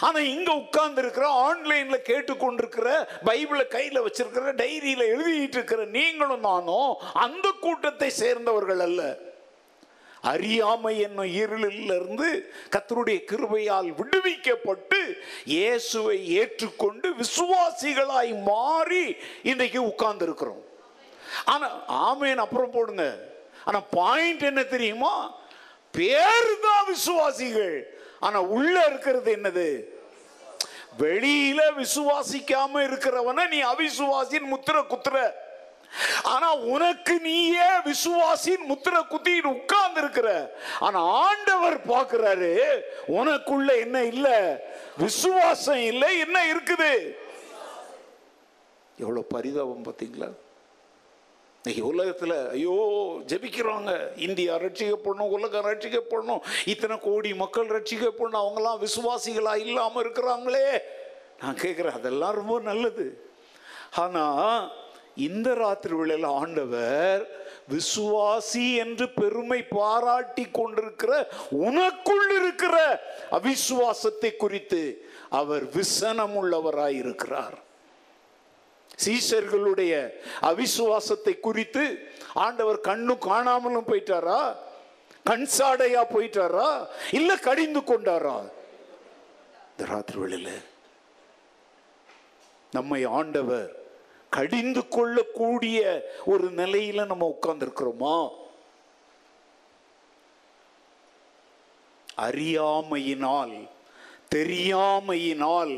ஆனால் இங்கே உட்கார்ந்துருக்கிற, ஆன்லைனில் கேட்டுக்கொண்டிருக்கிற, பைபிளை கையில் வச்சிருக்கிற, டைரியில் எழுதிட்டு இருக்கிற நீங்களும் நானும் அந்த கூட்டத்தை சேர்ந்தவர்கள் அல்ல. அறியாமை என்னும் இருளிலிருந்து கர்த்தருடைய கிருபையால் விடுவிக்கப்பட்டு இயேசுவை ஏற்றுக்கொண்டு விசுவாசிகளாய் மாறி இன்றைக்கு உட்கார்ந்துருக்கிறோம். ஆனால் ஆமேன் அப்புறம் போடுங்க. ஆனால் பாயிண்ட் என்ன தெரியுமா? பேர் தான் விசுவாசிகள், ஆனால் உள்ள இருக்கிறது என்னது? வெளியில விசுவாசிக்காம இருக்கிறவன நீ அவிசுவாசின் முத்திர குத்துற. ஆனா உனக்கு நீயே விசுவாசின் முத்திர குத்திட்டு உட்கார்ந்து இருக்கிற. ஆனா ஆண்டவர் பார்க்கிறாரு, உனக்குள்ள என்ன இல்ல? விசுவாசம் இல்லை. என்ன இருக்குது? எவ்வளவு பரிதாபம் பார்த்தீங்களா? உலகத்தில் ஐயோ ஜெபிக்கிறாங்க, இந்தியா ரட்சிக்கப்படணும், உலகம் ரட்சிக்கப்படணும், இத்தனை கோடி மக்கள் ரட்சிக்கப்படணும், அவங்களாம் விசுவாசிகளாக இல்லாமல் இருக்கிறாங்களே. நான் கேட்குறேன், அதெல்லாம் ரொம்ப நல்லது. ஆனால் இந்த ராத்திரி வேளையில் ஆண்டவர் விசுவாசி என்று பெருமை பாராட்டி கொண்டிருக்கிற உனக்குள் இருக்கிற அவிசுவாசத்தை குறித்து அவர் விசனம் உள்ளவராய் இருக்கிறார். சீஷர்களுடைய அவிசுவாசத்தை குறித்து ஆண்டவர் கண்ணும் காணாமலும் போயிட்டாரா? கண் சாடையா போயிட்டாரா? இல்ல கடிந்து கொண்டாரா? இந்த ராத்திரி வேளையில் நம்மை ஆண்டவர் கடிந்து கொள்ளக்கூடிய ஒரு நிலையில நம்ம உட்கார்ந்துருக்கிறோமா? அறியாமையினால், தெரியாமையினால்,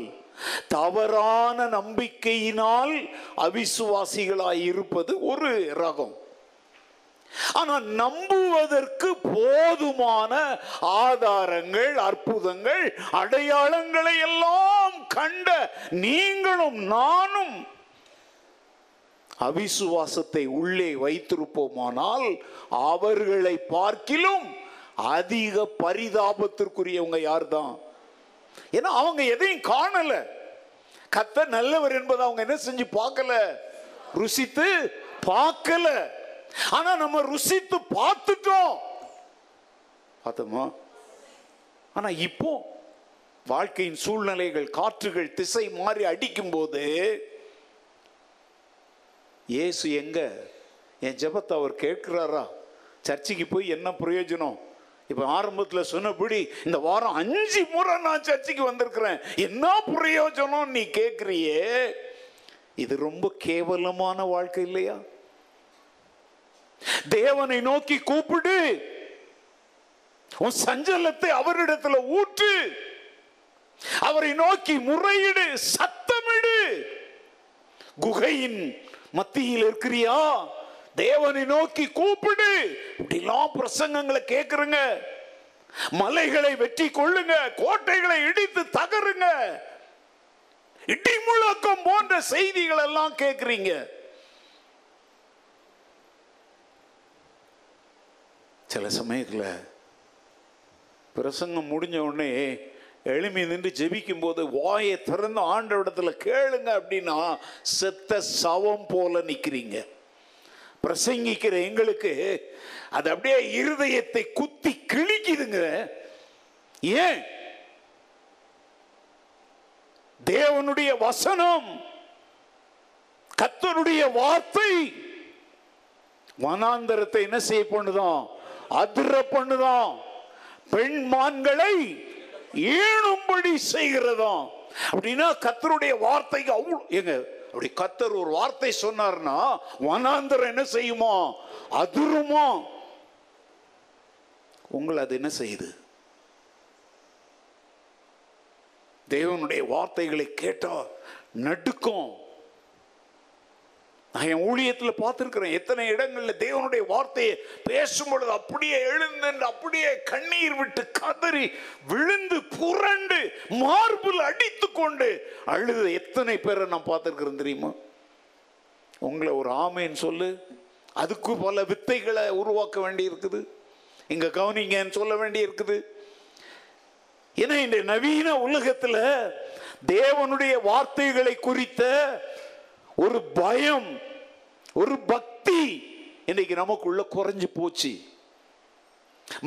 தவறான நம்பிக்கையினால் அவிசுவாசிகளாய் இருப்பது ஒரு ரகம். ஆனால் நம்புவதற்கு போதுமான ஆதாரங்கள், அற்புதங்கள், அடையாளங்களை எல்லாம் கண்ட நீங்களும் நானும் அவிசுவாசத்தை உள்ளே வைத்திருப்போமானால் அவர்களை பார்க்கிலும் அதிக பரிதாபத்திற்குரியவங்க யார்தான்? ஏன்னா அவங்க எதையும் காணல. கர்த்தர் நல்லவர் என்பதை அவங்க என்ன செஞ்சு பார்க்கல, ருசித்து பார்க்கல. ஆனா நம்ம ருசித்து பார்த்துட்டோம், பார்த்தோமா? ஆனா இப்போ வாழ்க்கையின் சூழ்நிலைகள், காற்றுகள் திசை மாறி அடிக்கும் போது இயேசு எங்க? என் ஜெபத்தை அவர் கேட்கிறாரா? சர்ச்சைக்கு போய் என்ன பிரயோஜனம்? இப்போ ஆரம்பத்தில் சொன்னபடி இந்த வாரம் 5 முறை நான் சர்ச்சைக்கு வந்திருக்கிறேன், என்ன பிரயோஜனம் நீ கேட்குறியே. இது ரொம்ப கேவலமான வாழ்க்கை இல்லையா? தேவனை நோக்கி கூப்பிடு, உன் சஞ்சலத்தை அவரிடத்தில் ஊற்று, அவரை நோக்கி முறையிடு, சத்தமிடு. குகையின் மத்தியில் இருக்கிறியா? தேவனை நோக்கி கூப்பிடு. இப்படிலாம் பிரசங்கங்களை கேட்குறங்க. மலைகளை வெற்றி கொள்ளுங்க, கோட்டைகளை இடித்து தகருங்க, இடி முழக்கம் போன்ற செய்திகள் எல்லாம் கேட்குறீங்க. சில சமயத்தில் பிரசங்கம் முடிஞ்ச உடனே எளிமை நின்று ஜெபிக்கும் போது வாயை திறந்து ஆண்டவரிடத்துல கேளுங்க அப்படின்னா செத்த சவம் போல நிற்கிறீங்க. பிரசங்கிக்கிற எங்களுக்கு அது அப்படியே இருதயத்தை குத்தி கிழிக்குதுங்க. ஏன்? தேவனுடைய வசனம், கர்த்தருடைய வார்த்தை மனாந்தரத்தை என்ன செய்ய பண்ணுதான்? அதிர பண்ணுதான். பெண் மான்களை ஏனும்படி செய்கிறதாம். அப்படின்னா கர்த்தருடைய வார்த்தைக்கு அவ்வளோ எங்க அப்படி கர்த்தர் ஒரு வார்த்தை சொன்னார்னா வனாந்தரம் என்ன செய்யுமா? அதிருமா. உங்களை அது என்ன செய்யுது? தேவனுடைய வார்த்தைகளை கேட்டா நடுக்கும். நான் என் ஊழியத்தில் பார்த்துருக்கிறேன் எத்தனை இடங்களில் தேவனுடைய வார்த்தையை பேசும்பொழுது அப்படியே எழுந்து அப்படியே கண்ணீர் விட்டு கதறி விழுந்து புரண்டு மார்பில் அடித்து கொண்டு அழுது எத்தனை பேரை நான் பார்த்துருக்கிறேன் தெரியுமா? உங்களை ஒரு ஆமைன்னு சொல்லு, அதுக்கு பல வித்தைகளை உருவாக்க வேண்டி இருக்குது, இங்கே கவனிங்கன்னு சொல்ல வேண்டி இருக்குது. ஏன்னா இந்த நவீன உலகத்தில் தேவனுடைய வார்த்தைகளை குறித்த ஒரு பயம், ஒரு பக்தி இன்னைக்கு நமக்குள்ள குறைஞ்சு போச்சு.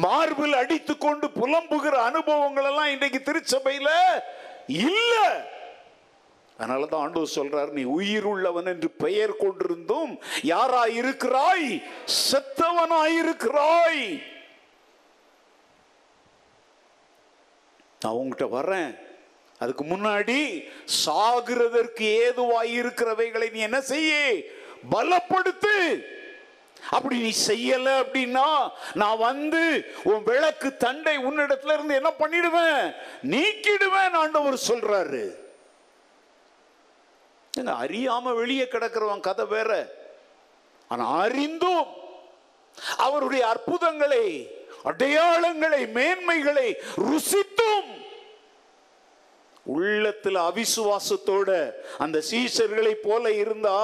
மார்பில் அடித்து கொண்டு புலம்புகிற அனுபவங்கள் எல்லாம் இன்றைக்கு திருச்சபையில் இல்லை. அதனால தான் ஆண்டவர் சொல்றார், நீ உயிர் உள்ளவன் என்று பெயர் கொண்டிருந்தும் யாராய் இருக்கிறாய்? செத்தவனாய் இருக்கிறாய். நான் உங்ககிட்ட வர்றேன், அதுக்கு முன்னாடி சாகிறதற்கு ஏதுவாய் இருக்கிறவைகளை நீ என்ன செய்ய? பலப்படுத்து. அப்படி நீ செய்யல அப்படின்னா நான் வந்து உன் விளக்கு தண்டை உன்னிடத்துல இருந்து என்ன பண்ணிடுவேன்? நீக்கிடுவேன். ஆண்டவர் சொல்றாரு. அறியாம வெளியே கிடக்கிறவன் கதை வேற, ஆனா அறிந்தும் அவருடைய அற்புதங்களை, அடையாளங்களை, மேன்மைகளை ருசித்தும் உள்ளத்துல அவிசுவாசத்தோட அந்த சீஷர்களை போல இருந்தா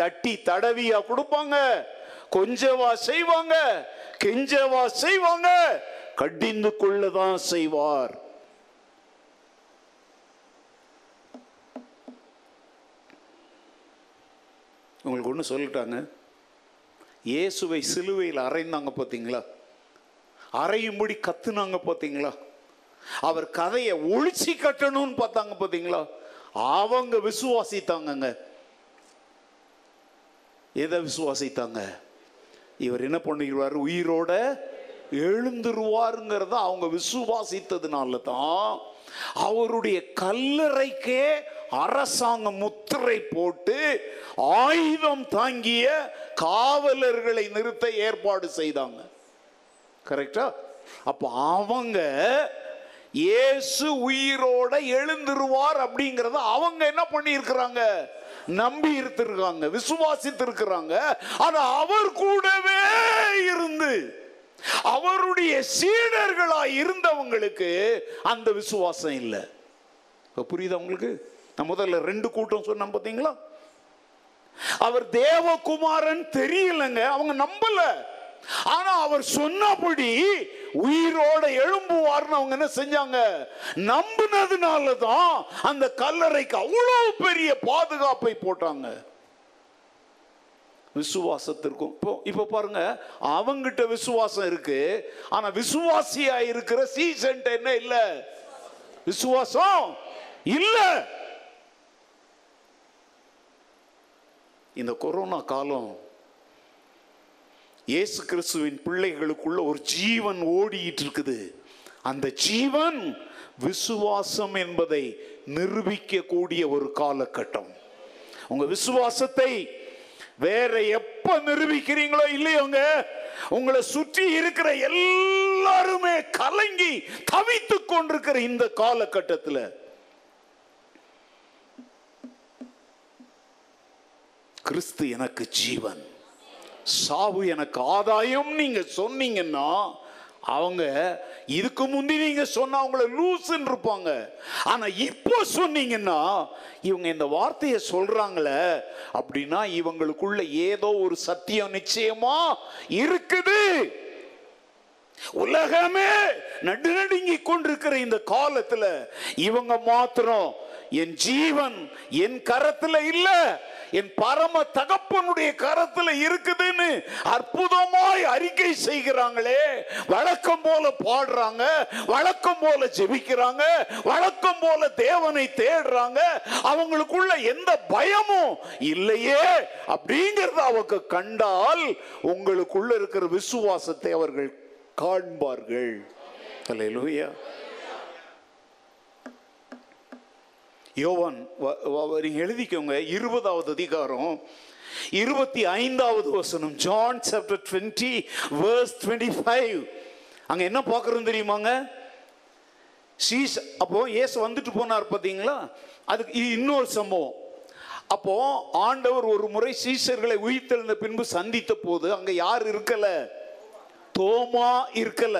தட்டி தடவியா கொடுப்பாங்க, கொஞ்சவா செய்வாங்க, கெஞ்சவா செய்வாங்க, கடிந்து கொள்ளதான் செய்வார். உங்களுக்கு ஒன்று சொல்லிட்டாங்க, இயேசுவை சிலுவையில் அறைந்தாங்க பார்த்தீங்களா, அறையும்படி கத்துனாங்க பார்த்தீங்களா, அவர் கதையை ஒழிச்சு கட்டணும்னு பார்த்தாங்க பார்த்தீங்களா, அவங்க விசுவாசித்தாங்க. எதை விசுவாசித்தாங்க? இவர் என்ன பண்ணுகிறார்? உயிரோட எழுந்துருவாருங்கிறத அவங்க விசுவாசித்ததுனால தான் அவருடைய கல்லறைக்கே அரசாங்கம் முத்திரை போட்டு ஆயுதம் தாங்கிய காவலர்களை நிறுத்த ஏற்பாடு செய்தாங்க. கரெக்டா? அப்ப அவங்க இயேசு உயிரோட எழுந்திருவார் அப்படிங்கறத அவங்க என்ன பண்ணி இருக்கிறாங்க? நம்பி இருந்திருக்காங்க, விசுவாசித்து இருக்கிறாங்க. ஆனா அவர் கூடவே இருந்து அவருடைய சீடர்களாய் இருந்தவங்களுக்கு அந்த விசுவாசம் இல்லை. புரியுதா உங்களுக்கு? நான் முதல்ல ரெண்டு கூட்டம் சொன்னேன் பாத்தீங்களா, அவர் தேவகுமாரன் தெரியலங்க, அவங்க நம்பல. ஆனா அவர் சொன்னபடி உயிரோட எழும்புவார்னு அவங்க என்ன செஞ்சாங்க? நம்பினதுனால தான் அந்த கல்லறைக்கு அவ்வளவு பெரிய பாதுகாப்பை போட்டாங்க. விசுவாசத்திற்கும் இப்போ பாருங்க, அவங்கிட்ட விசுவாசம் இருக்கு, ஆனா விசுவாசியா இருக்கிற சீசன்ட்ட என்ன இல்ல? விசுவாசம் இல்ல. இந்த கொரோனா காலம் இயேசு கிறிஸ்துவின் பிள்ளைகளுக்குள்ள ஒரு ஜீவன் ஓடிட்டு இருக்குது. அந்த ஜீவன் விசுவாசம் என்பதை நிரூபிக்க கூடிய ஒரு காலகட்டம். உங்க விசுவாசத்தை வேற எப்ப நிரூபிக்கிறீங்களோ இல்லையோங்க, உங்களை சுற்றி இருக்கிற எல்லாருமே கலங்கி தவித்து கொண்டிருக்கிற இந்த காலகட்டத்தில் கிறிஸ்து எனக்கு ஜீவன், சாவு எனக்கு ஆதாயம் நீங்க சொன்னீங்கன்னா, அவங்க இதுக்கு முந்தி நீங்க சொன்னா அவங்கள லூசுன்னு இருப்பாங்க. ஆனா இப்போ சொன்னீங்கன்னா இவங்க இந்த வார்த்தையை சொல்றாங்களே அப்படின்னா இவங்களுக்குள்ள ஏதோ ஒரு சத்தியம் நிச்சயமா இருக்குது. உலகமே நடுநடுங்கி கொண்டிருக்கிற இந்த காலத்துல இவங்க மாத்திரம் என் ஜீவன் என் கரத்துல இல்ல, என் பரம தகப்பனுடைய கரத்துல இருக்குதுன்னு அற்புதமாய் அறிக்கை செய்கிறாங்களே, வழக்கம் போல பாடுறாங்க, வழக்கம் போல ஜெபிக்கிறாங்க, வழக்கம் போல தேவனை தேடுறாங்க, அவங்களுக்குள்ள எந்த பயமும் இல்லையே அப்படிங்கறத அவங்க கண்டால் உங்களுக்குள்ள இருக்கிற விசுவாசத்தை அவர்கள் காண்பார்கள். ஹல்லேலூயா. யோவான் எழுதிக்கோங்க, 20வது அதிகாரம் 25வது வசனம், ஜான் சாப்டர் 20 verse 25. அங்க என்ன பார்க்கறோம் தெரியுமாங்க? அப்போ இயேசு வந்துட்டு போனார் பாத்தீங்களா, அதுக்கு இன்னொரு சம்பவம். அப்போ ஆண்டவர் ஒரு முறை சீஷர்களை உயிர்த்தெழுந்த பின்பு சந்தித்த போது அங்க யார் இருக்கல? தோமா இருக்கல.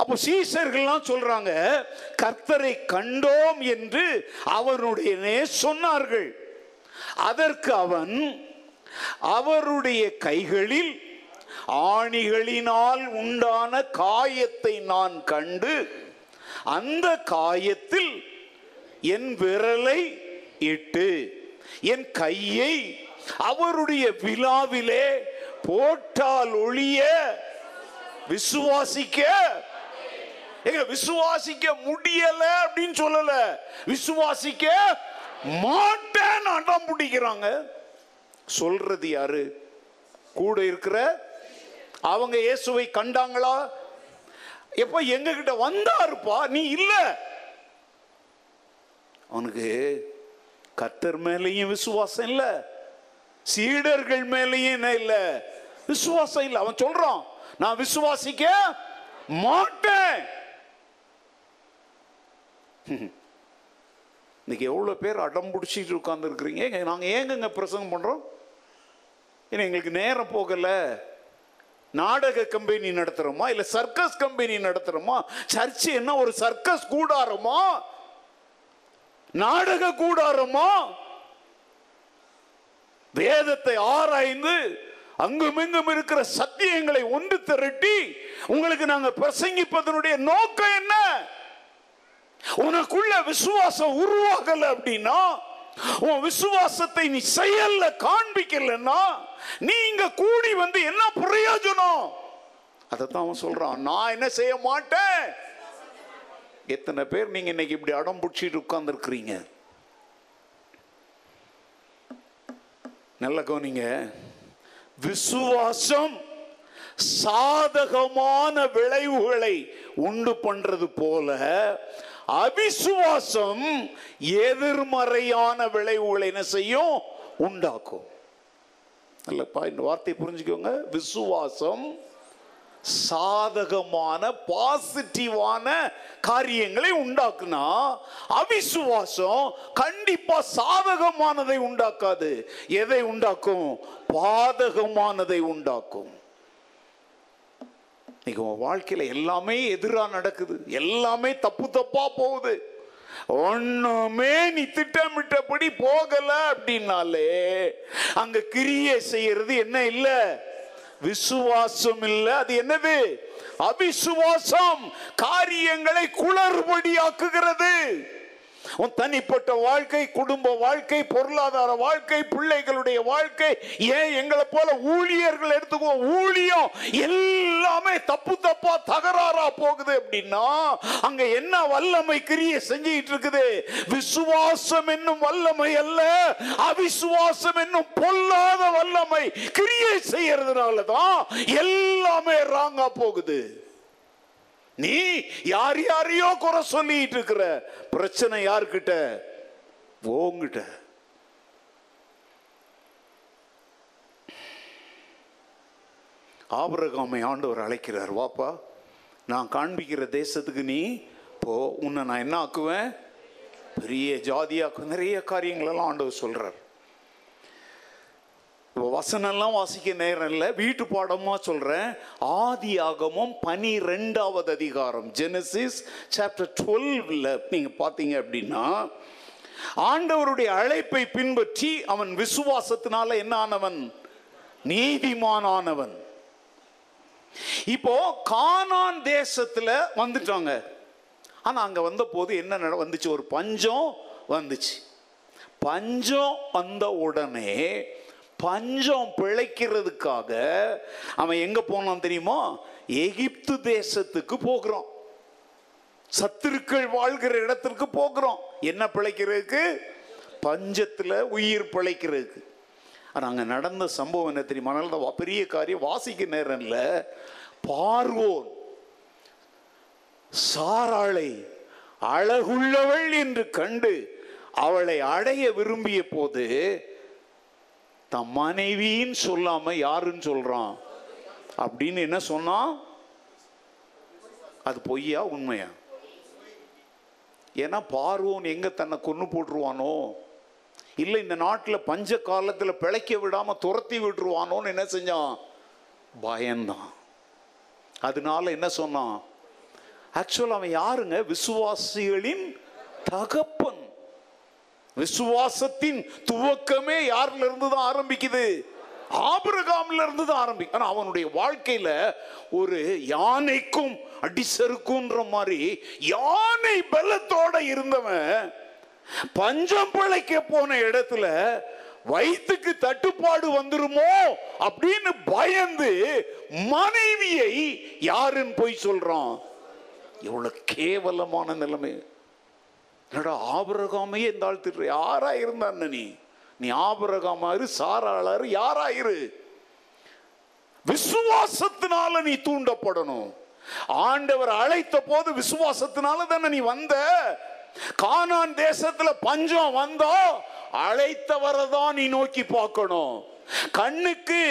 அப்போ சீஷர்கள்லாம் சொல்றாங்க, கர்த்தரை கண்டோம் என்று அவருடைய சொன்னார்கள், அதற்கு அவன், அவருடைய கைகளில் ஆணிகளினால் உண்டான காயத்தை நான் கண்டு அந்த காயத்தில் என் விரலை இட்டு என் கையை அவருடைய விலாவிலே போட்டால் ஒழிய விசுவாசிக்க விசுவாசிக்க முடியல அப்படின்னு சொல்லல, விசுவாசிக்க மாட்டேன்னு அடம் பிடிக்கிறாங்க. சொல்றது யாரு? கூட இருக்கிற அவங்க இயேசுவை கண்டாங்களா? எப்ப எங்க கிட்ட வந்தாருப்பா, நீ இல்ல. அவனுக்கு கர்த்தர் மேலேயும் விசுவாசம் இல்ல, சீடர்கள் மேலேயும் என்ன இல்ல, விசுவாசம் இல்ல. அவன் சொல்றான், நான் விசுவாசிக்க மாட்டேன். இன்னைக்கு எவ்வளோ பேர் அடம் பிடிச்சிட்டு உட்கார்ந்து இருக்கிறீங்க. நாங்கள் ஏங்கங்க பிரசங்கம் பண்ணுறோம்? ஏன்னா எங்களுக்கு நேரம் போகலை. நாடக கம்பெனி நடத்துகிறோமா, இல்லை சர்க்கஸ் கம்பெனி நடத்துகிறோமா? சர்ச்சு என்ன ஒரு சர்க்கஸ் கூடாரமா, நாடக கூடாரமா? வேதத்தை ஆராய்ந்து அங்குமிங்கும் இருக்கிற சத்தியங்களை ஒன்று திரட்டி உங்களுக்கு நாங்கள் பிரசங்கிப்பதனுடைய நோக்கம் என்ன? உனக்குள்ள விசுவாசம் உருவாகல அப்படின்னா, உன் விசுவாசத்தை நீ செயல்ல காண்பிக்கலன்னா நீங்க கூடி வந்து என்ன பிரயோஜனம்? அதத்தான் அவன் சொல்றான், நான் என்ன செய்ய மாட்டேன். எத்தனை பேர் நீங்க இன்னைக்கு இப்படி அடம் பிடிச்சிட்டு உட்கார்ந்து இருக்கிறீங்க? நல்ல கவனிங்க, விசுவாசம் சாதகமான விளைவுகளை உண்டு பண்றது போல அவிசுவாசம் எதிர்மறையான விளைவுகளை என்ன செய்யும்? உண்டாக்கும். நல்லப்பா, இந்த வார்த்தையை புரிஞ்சுக்கோங்க. விசுவாசம் சாதகமான பாசிட்டிவான காரியங்களை உண்டாக்குனா, அவிசுவாசம் கண்டிப்பா சாதகமானதை உண்டாக்காது. எதை உண்டாக்கும்? பாதகமானதை உண்டாக்கும். இன்னைக்கு உன் வாழ்க்கையில் எல்லாமே எதிராக நடக்குது, எல்லாமே தப்பு தப்பாக போகுது, ஒன்றுமே நீ திட்டமிட்டபடி போகலை அப்படின்னாலே அங்கே கிரியை செய்யறது என்ன இல்லை? விசுவாசம் இல்லை. அது என்னது? அவிசுவாசம். காரியங்களை குளறுபடியாக்குகிறது. உன் தனிப்பட்ட வாழ்க்கை, குடும்ப வாழ்க்கை, பொருளாதார வாழ்க்கை, பிள்ளைகளுடைய வாழ்க்கை, ஏன் எங்களை போல ஊழியர்கள் எடுத்துக்கோ, ஊழியம் எல்லாமே தப்பு தப்பா தகராறா போகுது அப்படின்னா அங்க என்ன வல்லமை கிரிய செஞ்சிட்டு இருக்குது? விசுவாசம் என்னும் வல்லமை அல்ல, அவிசுவாசம் என்னும் பொல்லாத வல்லமை கிரிய செய்யறதுனாலதான் எல்லாமே ராங்கா போகுது. நீ யார் யாரையோ குறை சொல்லிட்டு இருக்கிற பிரச்சனை யார்கிட்ட? உன்கிட்ட. ஆபிரகாமை ஆண்டவர் அழைக்கிறார், வாப்பா நான் காண்பிக்கிற தேசத்துக்கு நீ போ, உன்னை நான் என்ன ஆக்குவேன்? பெரிய ஜாதியாக்கு. நிறைய காரியங்களெல்லாம் ஆண்டவர் சொல்றார். வசனம்லாம் வாசிக்க நேரம் இல்லை, வீட்டு பாடமா சொல்றேன். ஆதியாகமம் 12வது அதிகாரம், ஜெனசிஸ் சாப்டர் 12ல நீங்க பாத்தீங்க அப்படின்னா, ஆண்டவருடைய அழைப்பை பின்பற்றி அவன் விசுவாசத்தினால என்ன ஆனவன்? நீதிமானானவன். இப்போ கானான் தேசத்துல வந்துட்டாங்க. ஆனா அங்க வந்த போது என்ன வந்துச்சு? ஒரு பஞ்சம் வந்துச்சு. பஞ்சம் வந்த உடனே பஞ்சம் பிழைக்கிறதுக்காக அவன் எங்க போனான் தெரியுமா? எகிப்து தேசத்துக்கு போகிறோம், சத்துருக்கள் வாழ்கிற இடத்திற்கு போகிறோம். என்ன பிழைக்கிறதுக்கு? பஞ்சத்துல உயிர் பிழைக்கிறதுக்கு. ஆனா அங்க நடந்த சம்பவம் என்ன தெரியுமா? நல்ல பெரிய காரியம், வாசிக்க நேரம் இல்லை. பார்வோன் சாராளை அழகுள்ளவள் என்று கண்டு அவளை அடைய விரும்பிய போது தம் மனைவின்னு சொல்லாம யாருன்னு சொல்றான் அப்படின்னு என்ன சொன்னான்? அது பொய்யா உண்மையா? ஏன்னா பார்வோன் எங்க தன்னை கொன்று போட்டுருவானோ, இல்லை இந்த நாட்டில் பஞ்ச காலத்தில் பிழைக்க விடாம துரத்தி விட்டுருவானோன்னு என்ன செஞ்சான்? பயந்தான். அதனால என்ன சொன்னான்? ஆக்சுவலா அவன் யாருங்க? விசுவாசிகளின் தகப்பன். விசுவாசத்தின் துவக்கமே யார்ல இருந்து தான் ஆரம்பிக்குது? ஆபிரகாம்ல இருந்து தான் ஆரம்பிக்கும். ஆனா அவனுடைய வாழ்க்கையில ஒரு யானைக்கும் அடிசறுக்கும்ன்ற மாதிரி யானை பலத்தோட இருந்தவன் பஞ்சம் பிழைக்க போன இடத்துல வயிற்றுக்கு தட்டுப்பாடு வந்துருமோ அப்படின்னு பயந்து மனைவியை யாருன்னு போய் சொல்றான். எவ்வளவு கேவலமான நிலைமை. என்னடா ஆபிரகாமையே இந்த ஆள் திட்டுற, யாராயிருந்தான்னு நீ நீ ஆபிரகாமாயிரு, சாராளாரு, யாராயிரு. விசுவாசத்தினால நீ தூண்டப்படணும். ஆண்டவர் அழைத்த போது விசுவாசத்தினால தானே நீ வந்த. கானான் தேசத்துல பஞ்சம் வந்தா அழைத்தவரை தான் நீ நோக்கி பார்க்கணும். கண்ணுக்கு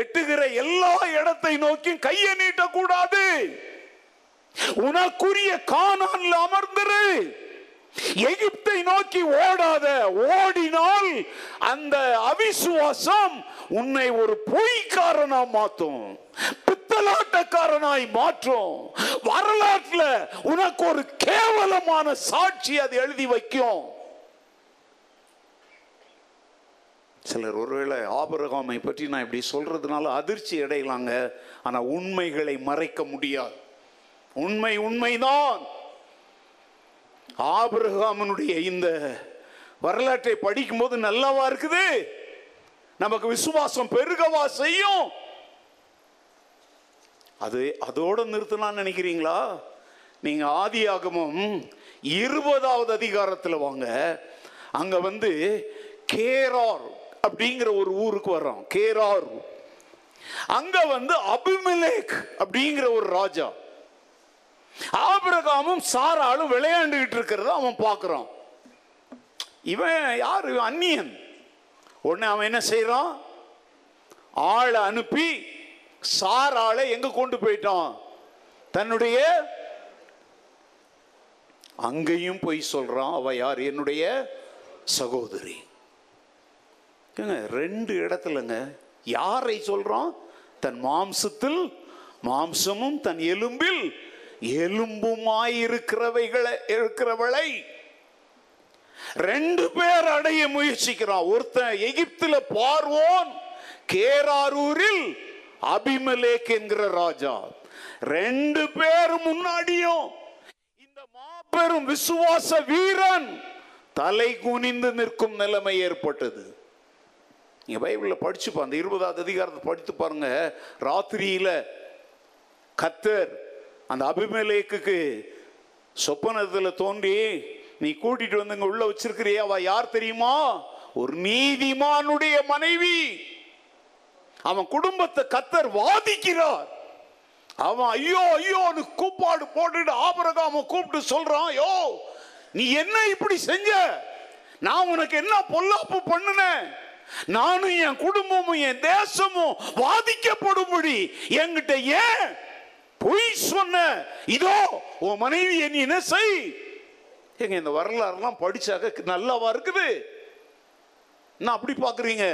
எட்டுகிற எல்லா இடத்தை நோக்கி கையை நீட்டக்கூடாது. உனக்குரிய கானான்ல அமர்ந்திரு, எகிப்தை நோக்கி ஓடாத. ஓடினால் அந்த அவிசுவாசம் உன்னை ஒரு பொய்க்காரனா மாற்றும், பித்தலாட்டக்காரனாய் மாற்றும். வரலாற்றுல உனக்கு ஒரு கேவலமான சாட்சி அது எழுதி வைக்கும். சிலர் ஒருவேளை ஆபிரகாமை பற்றி நான் இப்படி சொல்றதுனால அதிர்ச்சி அடையலாங்க. ஆனா உண்மைகளை மறைக்க முடியாது. உண்மை உண்மைதான். ஆபிரகாமனுடைய இந்த வரலாற்றை படிக்கும் போது நல்லாவா இருக்குது? நமக்கு விசுவாசம் பெருகவா செய்யும்? அது அதோட நிறுத்தலாம்னு நினைக்கிறீங்களா? நீங்க ஆதியாகமம் 20வது அதிகாரத்தில் வாங்க. அங்க வந்து கேரார் அப்படிங்கிற ஒரு ஊருக்கு வர்றோம். கேரார் அங்க வந்து அபிமெலேக் அப்படிங்கிற ஒரு ராஜா, ஆபிரகாமும் சாராளும் விளையாண்டுகிட்டு இருக்கிறத அவன் பார்க்கிறான். இவன் யார்? இவன் அந்நியன். உடனே அவன் என்ன செய்யறான்? ஆளை அனுப்பி சாராளை எங்க கொண்டு போயிட்டான்? தன்னுடைய அங்கேயும் போய் சொல்றான், அவ யார்? என்னுடைய சகோதரி. ரெண்டு இடத்துலங்க யாரை சொல்றான்? தன் மாம்சத்தில் மாம்சமும் தன் எலும்பில் எலும்புமாயிருக்கிறவளை. ரெண்டு பேர் அடைய முயற்சிக்கிறான். ஒருத்தன் எகிப்தில பார்வோன், கேராரூரில் அபிமெலேக் என்கிற ராஜா. ரெண்டு பேர் முன்னாடியும் இந்த மாபெரும் விசுவாச வீரன் தலை குனிந்து நிற்கும் நிலைமை ஏற்பட்டது. நீங்க பைபிள்ல படிச்சுப்பா, அந்த 20வது அதிகாரத்தை படித்து பாருங்க. ராத்திரியில கத்தர் அந்த அபிமெலேக்கு சொப்பனத்தில் தோன்றி, நீ கூட்டிட்டு வந்து இங்க உள்ள வச்சிருக்கிறியா, அவ யார் தெரியுமா? ஒரு நீதிமானுடைய மனைவி. அவன் குடும்பத்தை கத்தர் வாதிக்கிறார். அவன் ஐயோ ஐயோன்னு கூப்பாடு போட்டுட்டு ஆபிரகாம கூப்பிட்டு சொல்றான், யோ நீ என்ன இப்படி செஞ்ச? நான் உனக்கு என்ன பொல்லாப்பு பண்ணினேன்? நானும் என் குடும்பமும் என் தேசமும் வாதிக்கப்படும்படி என்கிட்ட ஏன் பொய் சொன்ன? இதோ உன் மனைவி. நீ என்ன செய்? எங்க இந்த வரலாறுலாம் படிச்சாக்க நல்லாவா இருக்குது? நான் அப்படி பாக்குறீங்க,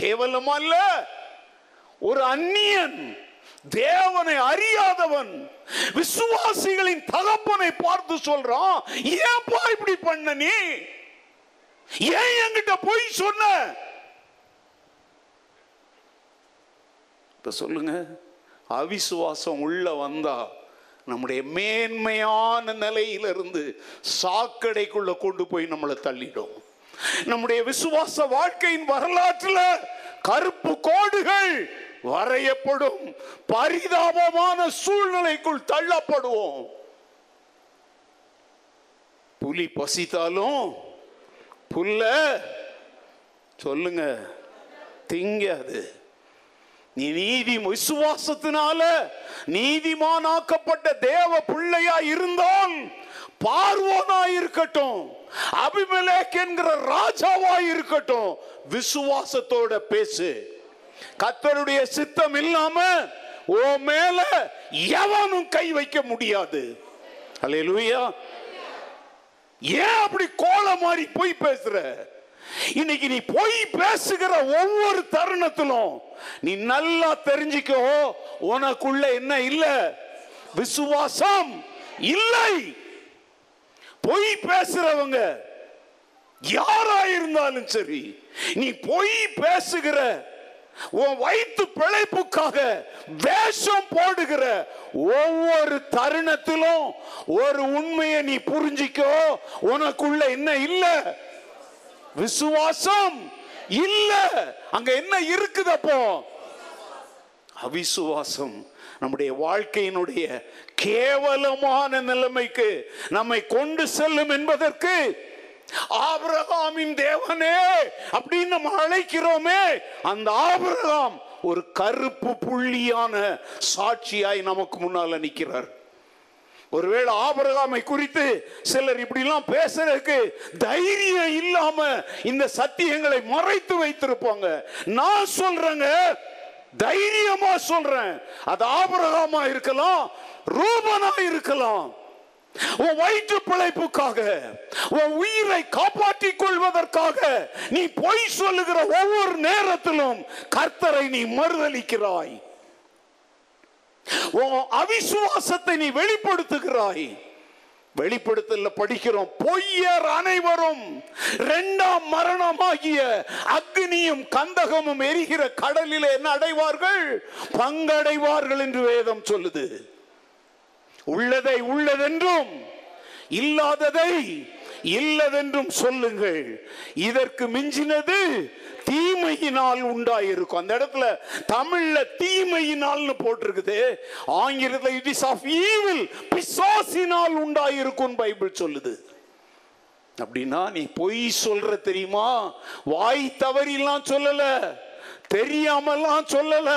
கேவலமா இல்ல? ஒரு அந்நியன், தேவனை அறியாதவன், விசுவாசிகளின் தகப்பனை பார்த்து சொல்றான், ஏன்பா இப்படி பண்ண? நீ ஏன் என்கிட்ட பொய் சொன்ன? இப்ப சொல்லுங்க, அவிசுவாசம் உள்ள வந்தா நம்முடைய மேன்மையான நிலையிலிருந்து சாக்கடைக்குள்ள கொண்டு போய் நம்மளை தள்ளிடும். நம்முடைய விசுவாச வாழ்க்கையின் வரலாற்றுல கருப்பு கோடுகள் வரையப்படும், பரிதாபமான சூழ்நிலைக்குள் தள்ளப்படுவோம். புலி பசித்தாலும் புல்ல சொல்லுங்க திங்காது. நீ நீதி விசுவாசத்தினால நீதிமானாக்கப்பட்ட தேவ பிள்ளையா இருந்தால் பார்வோனாய் இருக்கட்டும், அபிமெலேக் என்கிற ராஜாவாய் இருக்கட்டும், விசுவாசத்தோட பேசு. கர்த்தருடைய சித்தம் இல்லாம ஓ மேல எவனும் கை வைக்க முடியாது. அல்லேலூயா. ஏன் அப்படி கோல மாதிரி போய் பேசுற? இன்னைக்கு நீ போய் பேசுகிற ஒவ்வொரு தருணத்திலும் நீ நல்லா தெரிஞ்சுக்கோ, உனக்குள்ள என்ன இல்ல? விசுவாசம் இல்லை. பொய் பேசுறவங்க யாராயிருந்தாலும் சரி, நீ போய் பேசுகிற, உன் வயிற்று பிழைப்புக்காக வேஷம் போடுகிற ஒவ்வொரு தருணத்திலும் ஒரு உண்மையை நீ புரிஞ்சிக்கோ. உனக்குள்ள என்ன இல்ல? விசுவாசம் இல்ல. அங்க என்ன இருக்குது? அப்போ அவிசுவாசம் நம்முடைய வாழ்க்கையினுடைய கேவலமான நிலைமைக்கு நம்மை கொண்டு செல்லும் என்பதற்கு ஆபிரகாமின் தேவனே அப்படின்னு நம்ம அழைக்கிறோமே, அந்த ஆபிரகாம் ஒரு கருப்பு புள்ளியான சாட்சியாய் நமக்கு முன்னால நிற்கிறார். ஒருவேளை ஆபிரகாமை குறித்து சிலர் இப்படிலாம் பேசுறதுக்கு தைரியம் இல்லாம இந்த சத்தியங்களை மறைத்து வைத்திருப்பாங்க. நான் சொல்றேங்க, தைரியமா சொல்றேன், அது ஆபிரகாமா இருக்கலாம், ரூபனா இருக்கலாம். உன் வயிற்று பிழைப்புக்காக, உன் உயிரை காப்பாற்றிக் கொள்வதற்காக நீ பொய் சொல்லுகிற ஒவ்வொரு நேரத்திலும் கர்த்தரை நீ மறுதலிக்கிறாய். உன் அவிசுவாசத்தை நீ வெளிப்படுத்துகிறாய். வெளிப்படுத்தல படிக்கிறோம், பொய்யர் அனைவரும் இரண்டாம் மரணமாகிய அக்னியும் கந்தகமும் எரிகிற கடலிலே என்ன அடைவார்கள்? பங்கடைவார்கள் என்று வேதம் சொல்லுது. உள்ளதை உள்ளதென்றும் இல்லாததை இல்லதென்றும் சொல்லுங்கள், இதற்கு மிஞ்சினது தீமையினால் உண்டாயிருக்கும். அந்த இடத்துல தமிழ்ல தீமையினால் போட்டிருக்குது, ஆங்கிலத்தில் இட் இஸ் ஆஃப் ஈவில், பிசாசினால் உண்டாயிருக்கும் பைபிள் சொல்லுது. அப்படின்னா நீ பொய் சொல்ற தெரியுமா? வாய் தவறிலாம் சொல்லல, தெரியாமலாம் சொல்லல,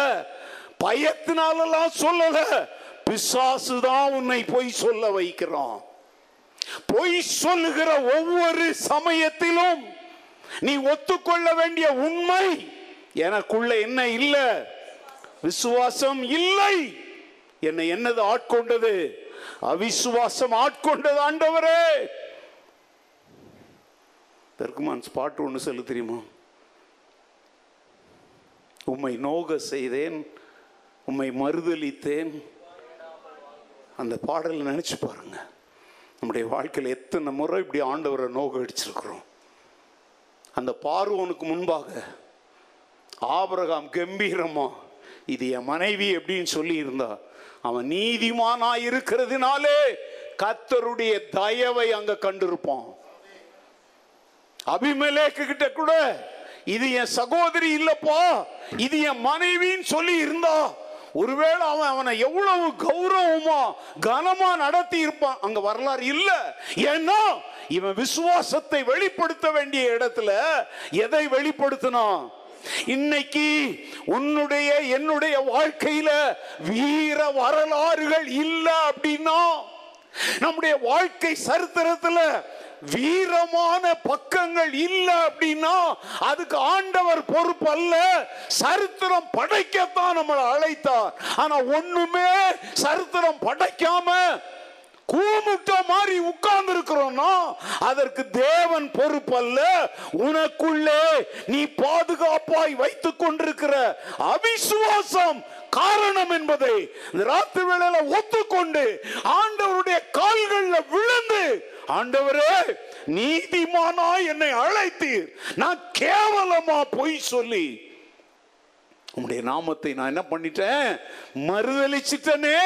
பயத்தினாலலாம் சொல்லல, பிசாசு தான் உன்னை பொய் சொல்ல வைக்கிறான். பொய் சொல்லுகிற ஒவ்வொரு சமயத்திலும் நீ ஒத்துக்கொள்ள வேண்டிய உண்மை, எனக்குள்ள என்ன இல்ல? விசுவாசம் இல்லை. என்னை என்னது ஆட்கொண்டது? அவிசுவாசம் ஆட்கொண்டது. ஆண்டவரே, தர்க்குமான் ஸ்பாட் ஒன்று சொல்லு தெரியுமா? உம்மை நோக செய்தேன், உம்மை மறுதலித்தேன். அந்த பாடலை நினைச்சு பாருங்க. நம்முடைய வாழ்க்கையில் எத்தனை முறை இப்படி ஆண்டவரை நோக்கடிச்சிருக்கிறோம். அந்த பார்வோனுக்கு முன்பாக ஆபிரகாம் கம்பீரமா, இது என் மனைவி அப்படின்னு சொல்லி இருந்தா, அவன் நீதிமானா இருக்கிறதுனாலே கர்த்தருடைய தயவை அங்க கண்டிருப்பான். அபிமெலேக்கு கிட்ட கூட இது என் சகோதரி இல்லப்பா, இது என் மனைவின்னு சொல்லி இருந்தா, ஒருவேளை அவன் அவனை எவ்வளவு கௌரவமா கனமா நடத்தி இருப்பான். அங்க வரலாறு இல்ல. ஏன்னா இவன் விசுவாசத்தை வெளிப்படுத்த வேண்டிய இடத்துல எதை வெளிப்படுத்தினான்? இன்னைக்கு உன்னுடைய என்னுடைய வாழ்க்கையில வீர வரலாறுகள் இல்ல அப்படின்னா, நம்முடைய வாழ்க்கை சரித்திரத்துல வீரமான பக்கங்கள் இல்ல அப்படின்னா, அதுக்கு ஆண்டவர் பொறுப்பு அல்ல. சரித்திரம் படைக்கத்தான் நம்மளை அழைத்தார். ஆனா ஒண்ணுமே சரித்திரம் படைக்காம கூமுட்ட மாதிரி உட்கார்ந்து இருக்கிறோம்னா அதற்கு தேவன் பொறுப்பு அல்ல. உனக்குள்ளே நீ பாதுகாப்பாய் வைத்துக் கொண்டிருக்கிற அவிசுவாசம் காரணம் என்பதை ராத்திரி வேளையில ஒத்துக்கொண்டு ஆண்டவருடைய கால்களில் விழுந்து, ஆண்டவரே, நீதிமானாய் என்னை அழைத்தீர், நான் கேவலமா பொய் சொல்லி உம்முடைய நாமத்தை நான் என்ன பண்ணிட்டேன்? மறுதலிச்சிட்டனே,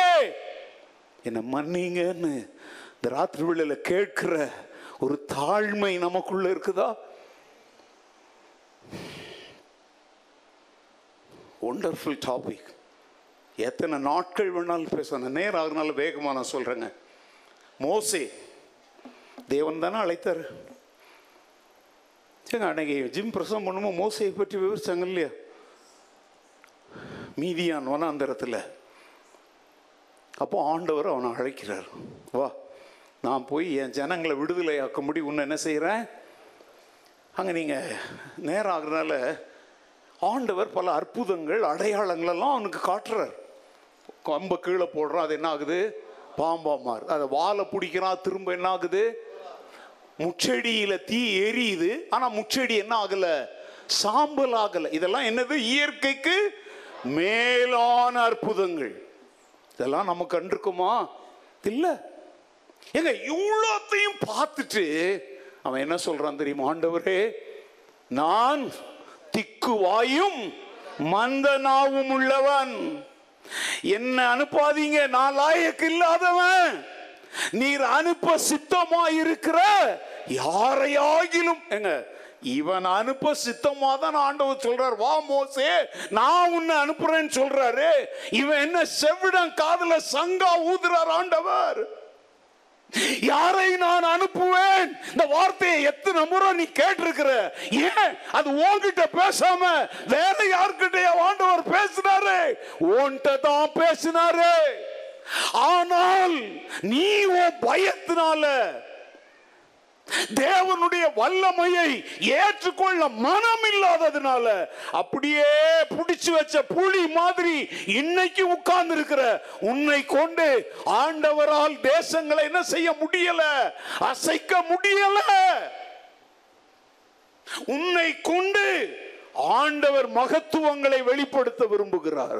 என்ன மன்னிங்கன்னு இந்த ராத்திரி வேளையில கேட்கிற ஒரு தாழ்மை நமக்குள்ள இருக்குதா? Wonderful topic. எத்தனை நாட்கள் வேணாலும் பேசணும், நேரம் ஆகுனால வேகமாக நான் சொல்றேங்க. மோசே தேவன் தானே அழைத்தார். சரிங்க, அன்னைக்கு ஜிம் பிரசவம் பண்ணும்போது மோசையை பற்றி விவரிச்சாங்க இல்லையா? மீதியான் வனாந்தரத்தில் அப்போ ஆண்டவர் அவனை அழைக்கிறார், வா, நான் போய் என் ஜனங்களை விடுதலை ஆக்க முடியும், உன்னை என்ன செய்கிறேன். அங்கே நீங்கள் நேரம் ஆகுறதுனால ஆண்டவர் பல அற்புதங்கள் அடையாளங்களெல்லாம் அவனுக்கு காட்டுறார். கம்பை கீழே போடுறான், அது என்ன ஆகுது? பாம்பாமார். அதை வாழை பிடிக்கிறான், திரும்ப என்ன ஆகுது? முச்செடியில் தீ எரியுது, ஆனால் முச்செடி என்ன ஆகலை? சாம்பல் ஆகலை. இதெல்லாம் என்னது? இயற்கைக்கு மேலான அற்புதங்கள். இதெல்லாம் நம்ம கண்டிருக்குமா? இல்லை. ஏங்க, இவ்வளோத்தையும் பார்த்துட்டு அவன் என்ன சொல்றான் தெரியுமா? ஆண்டவரே, நான் திக்குவாயும் மந்தனாவும் உள்ளவன், என்ன அனுப்பாதீங்க, நான் லாயக்கு இல்லாதவன், நீர் அனுப்ப சித்தமா இருக்கிற யாரையாகிலும். எங்க இவன் அனுப்ப சித்தமா தான் ஆண்டவர் சொல்றார், வா மோசே நான் உன்னை அனுப்புறேன்னு சொல்றாரு. இவன் என்ன செவிடம் காதுல சங்கா ஊதுறார் ஆண்டவர், யாரை நான் அனுப்புவேன். இந்த வார்த்தையை எத்தனை முறை நீ கேட்டிருக்கிற, ஏன் அது உன்கிட்ட பேசாம வேற யார்கிட்ட ஆண்டவர் பேசினாரு? உன்கிட்ட தான் பேசினாரு. ஆனால் நீ உன் பயத்தினால தேவனுடைய வல்லமையை ஏற்றுக்கொள்ள மனம் இல்லாததுனால அப்படியே பிடிச்சு வச்ச புலி மாதிரி இன்னைக்கு உட்கார்ந்து இருக்கிற உன்னை கொண்டு ஆண்டவரால் தேசங்களை என்ன செய்ய முடியல, அசைக்க முடியல. உன்னை கொண்டு ஆண்டவர் மகத்துவங்களை வெளிப்படுத்த விரும்புகிறார்.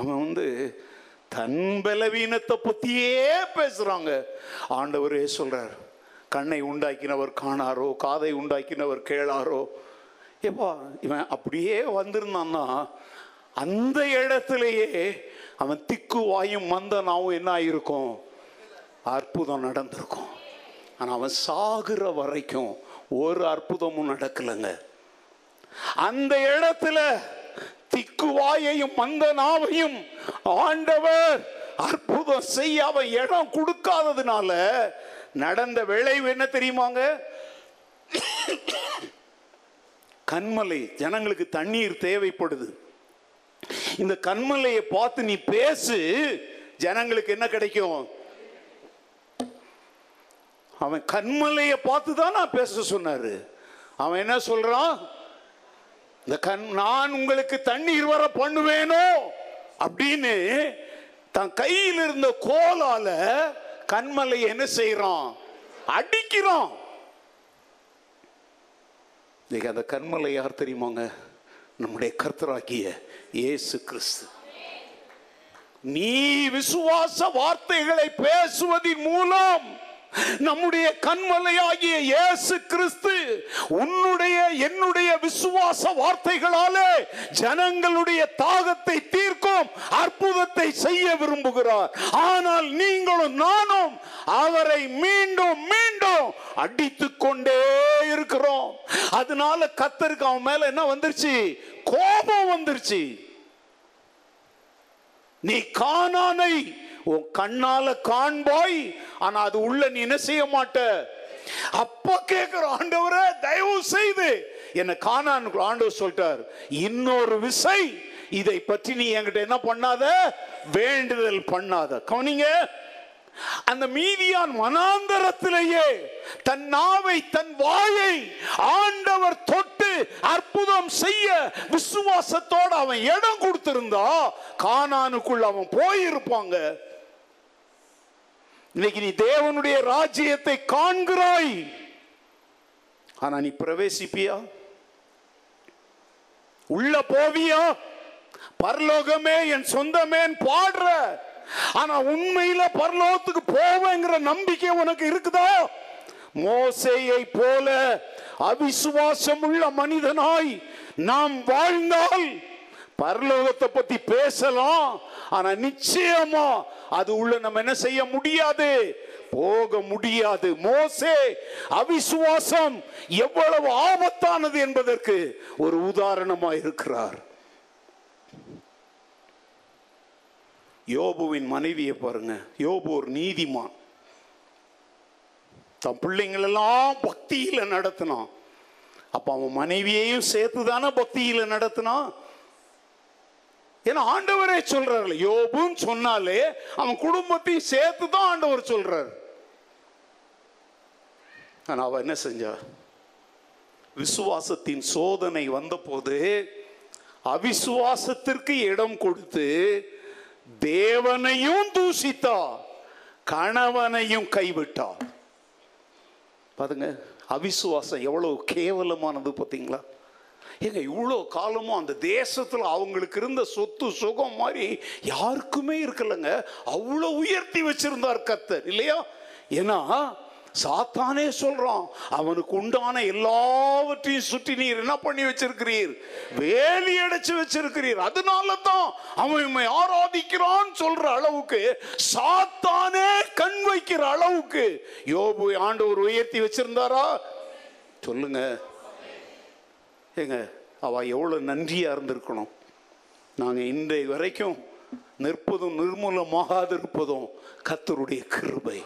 அவன் வந்து தன் பலவீனத்தை பத்தியே பேசுறாங்க. ஆண்டவரே சொல்றார், கண்ணை உண்டாக்கினவர் காணாரோ, காதை உண்டாக்கினவர் கேளாரோ. ஏப்பா இவன் அப்படியே வந்திருந்தான்னா அந்த இடத்துலயே அவன் திக்கு வாயும் மந்தனாவும் என்ன ஆயிருக்கும், அற்புதம் நடந்திருக்கும். ஆனா அவன் சாகுற வரைக்கும் ஒரு அற்புதமும் நடக்கலைங்க. அந்த இடத்துல திக்குவாயையும் மந்தனாவையும் ஆண்டவர் அற்புதம் செய்ய அவன் இடம் கொடுக்காததுனால நடந்த விளைவு என்ன தெரியுமாங்க? கன்மலை, ஜனங்களுக்கு தண்ணீர் தேவைப்படுது, இந்த கன்மலையை பார்த்து நீ பேசு, ஜனங்களுக்கு என்ன கிடைக்கும்? அவன் கன்மலையை பார்த்து தான் நான் பேச சொன்னாரு. அவன் என்ன சொல்றான்? இந்த கண் நான் உங்களுக்கு தண்ணீர் வர பண்ணுவேனோ அப்படின்னு தன் கையில் இருந்த கோலால கண்மலை என்ன செய்யறான்? அடிக்கிறான். அந்த கண்மலை யார் தெரியுமாங்க? நம்முடைய கர்த்தராகிய இயேசு கிறிஸ்து. நீ விசுவாச வார்த்தைகளை பேசுவதின் மூலம் நம்முடைய கண்மலையாகிய இயேசு கிறிஸ்து உன்னுடைய என்னுடைய விசுவாச வார்த்தைகளாலே ஜனங்களுடைய தாகத்தை தீர்க்கும் அற்புதத்தை செய்ய விரும்புகிறார். ஆனால் நீங்களும் நானும் அவரை மீண்டும் மீண்டும் அடித்து கொண்டே இருக்கிறோம். அதனால கர்த்தருக்கு அவன் மேல என்ன வந்துருச்சு? கோபம் வந்துருச்சு. நீ கானானை உன் கண்ணால காண்பாய், ஆனா அது உள்ள நீ என்ன செய்ய மாட்ட. அப்ப கேக்குற, ஆண்டவரே தயவு செய்து என்ன காணான். ஆண்டவர் சொல்லிட்டார், இன்னொரு விசை இதை பற்றி நீ என்கிட்ட என்ன பண்ணாத, வேண்டுதல் பண்ணாத. கவனிங்க, அந்த மீதியான் மனாந்தரத்திலேயே தன் நாவை தன் வாயை ஆண்டவர் தொட்டு அற்புதம் செய்ய விசுவாசத்தோடு அவன் இடம் கொடுத்திருந்தா கானானுக்குள்ள அவன் போயிருப்பாங்க. இன்னைக்கு நீ தேவனுடைய ராஜ்யத்தை காண்கிறாய், ஆனா நீ பிரவேசிப்பியா? உள்ள போவியா? பரலோகமே என் சொந்தமே பாடுற, ஆனா உண்மையில பரலோகத்துக்கு போவேங்கிற நம்பிக்கை உனக்கு இருக்குதா? மோசேயை போல அவிசுவாசம் உள்ள மனிதனாய் நாம் வாழ்ந்தால் பரலோகத்தை பத்தி பேசலாம், ஆனா நிச்சயமா அது உள்ள நம்ம என்ன செய்ய முடியாது, போக முடியாது. மோசே அவிசுவாசம் எவ்வளவு ஆபத்தானது என்பதற்கு ஒரு உதாரணமாக இருக்கிறார். யோபுவின் மனைவியை பாருங்க. யோபு ஒரு நீதிமான், தன் பிள்ளைங்களெல்லாம் பக்தியில நடத்தினான். அப்ப அவன் மனைவியையும் சேர்த்துதானே பக்தியில நடத்தினான். ஏன்னா ஆண்டவரே சொல்றாரு, யோபுன்னு சொன்னாலே அவன் குடும்பத்தையும் சேர்த்துதான் ஆண்டவர் சொல்றாரு. ஆனா அவ என்ன செஞ்சா? விசுவாசத்தின் சோதனை வந்த போது அவிசுவாசத்திற்கு இடம் கொடுத்து தேவனையும் தூஷித்தா, கணவனையும் கைவிட்டா. பாருங்க, அவிசுவாசம் எவ்வளவு கேவலமானது பார்த்தீங்களா? எங்க இவ்வளோ காலமும் அந்த தேசத்தில் அவங்களுக்கு இருந்த சொத்து சுகம் மாதிரி யாருக்குமே இருக்கலைங்க. அவ்வளோ உயர்த்தி வச்சிருந்தார் கர்த்தர் இல்லையா? ஏன்னா சாத்தானே சொல்றான், அவனுக்கு உண்டான எல்லாவற்றையும் சுற்றி நீர் என்ன பண்ணி வச்சிருக்கிறீர், வேலி அடைச்சு வச்சிருக்கிறீர். அதனால தான் அவன் ஆராதிக்கிறான் சொல்ற அளவுக்கு சாத்தானே கண் வைக்கிற அளவுக்கு யோபு ஆண்டவர் உயர்த்தி வச்சிருந்தாரா சொல்லுங்க. ஏங்க அவ எவ்வளவு நன்றியா இருந்திருக்கணும். நாங்க இன்றைய வரைக்கும் நிற்பதும் நிர்மூலமாக இருப்பதும் கர்த்தருடைய கிருபை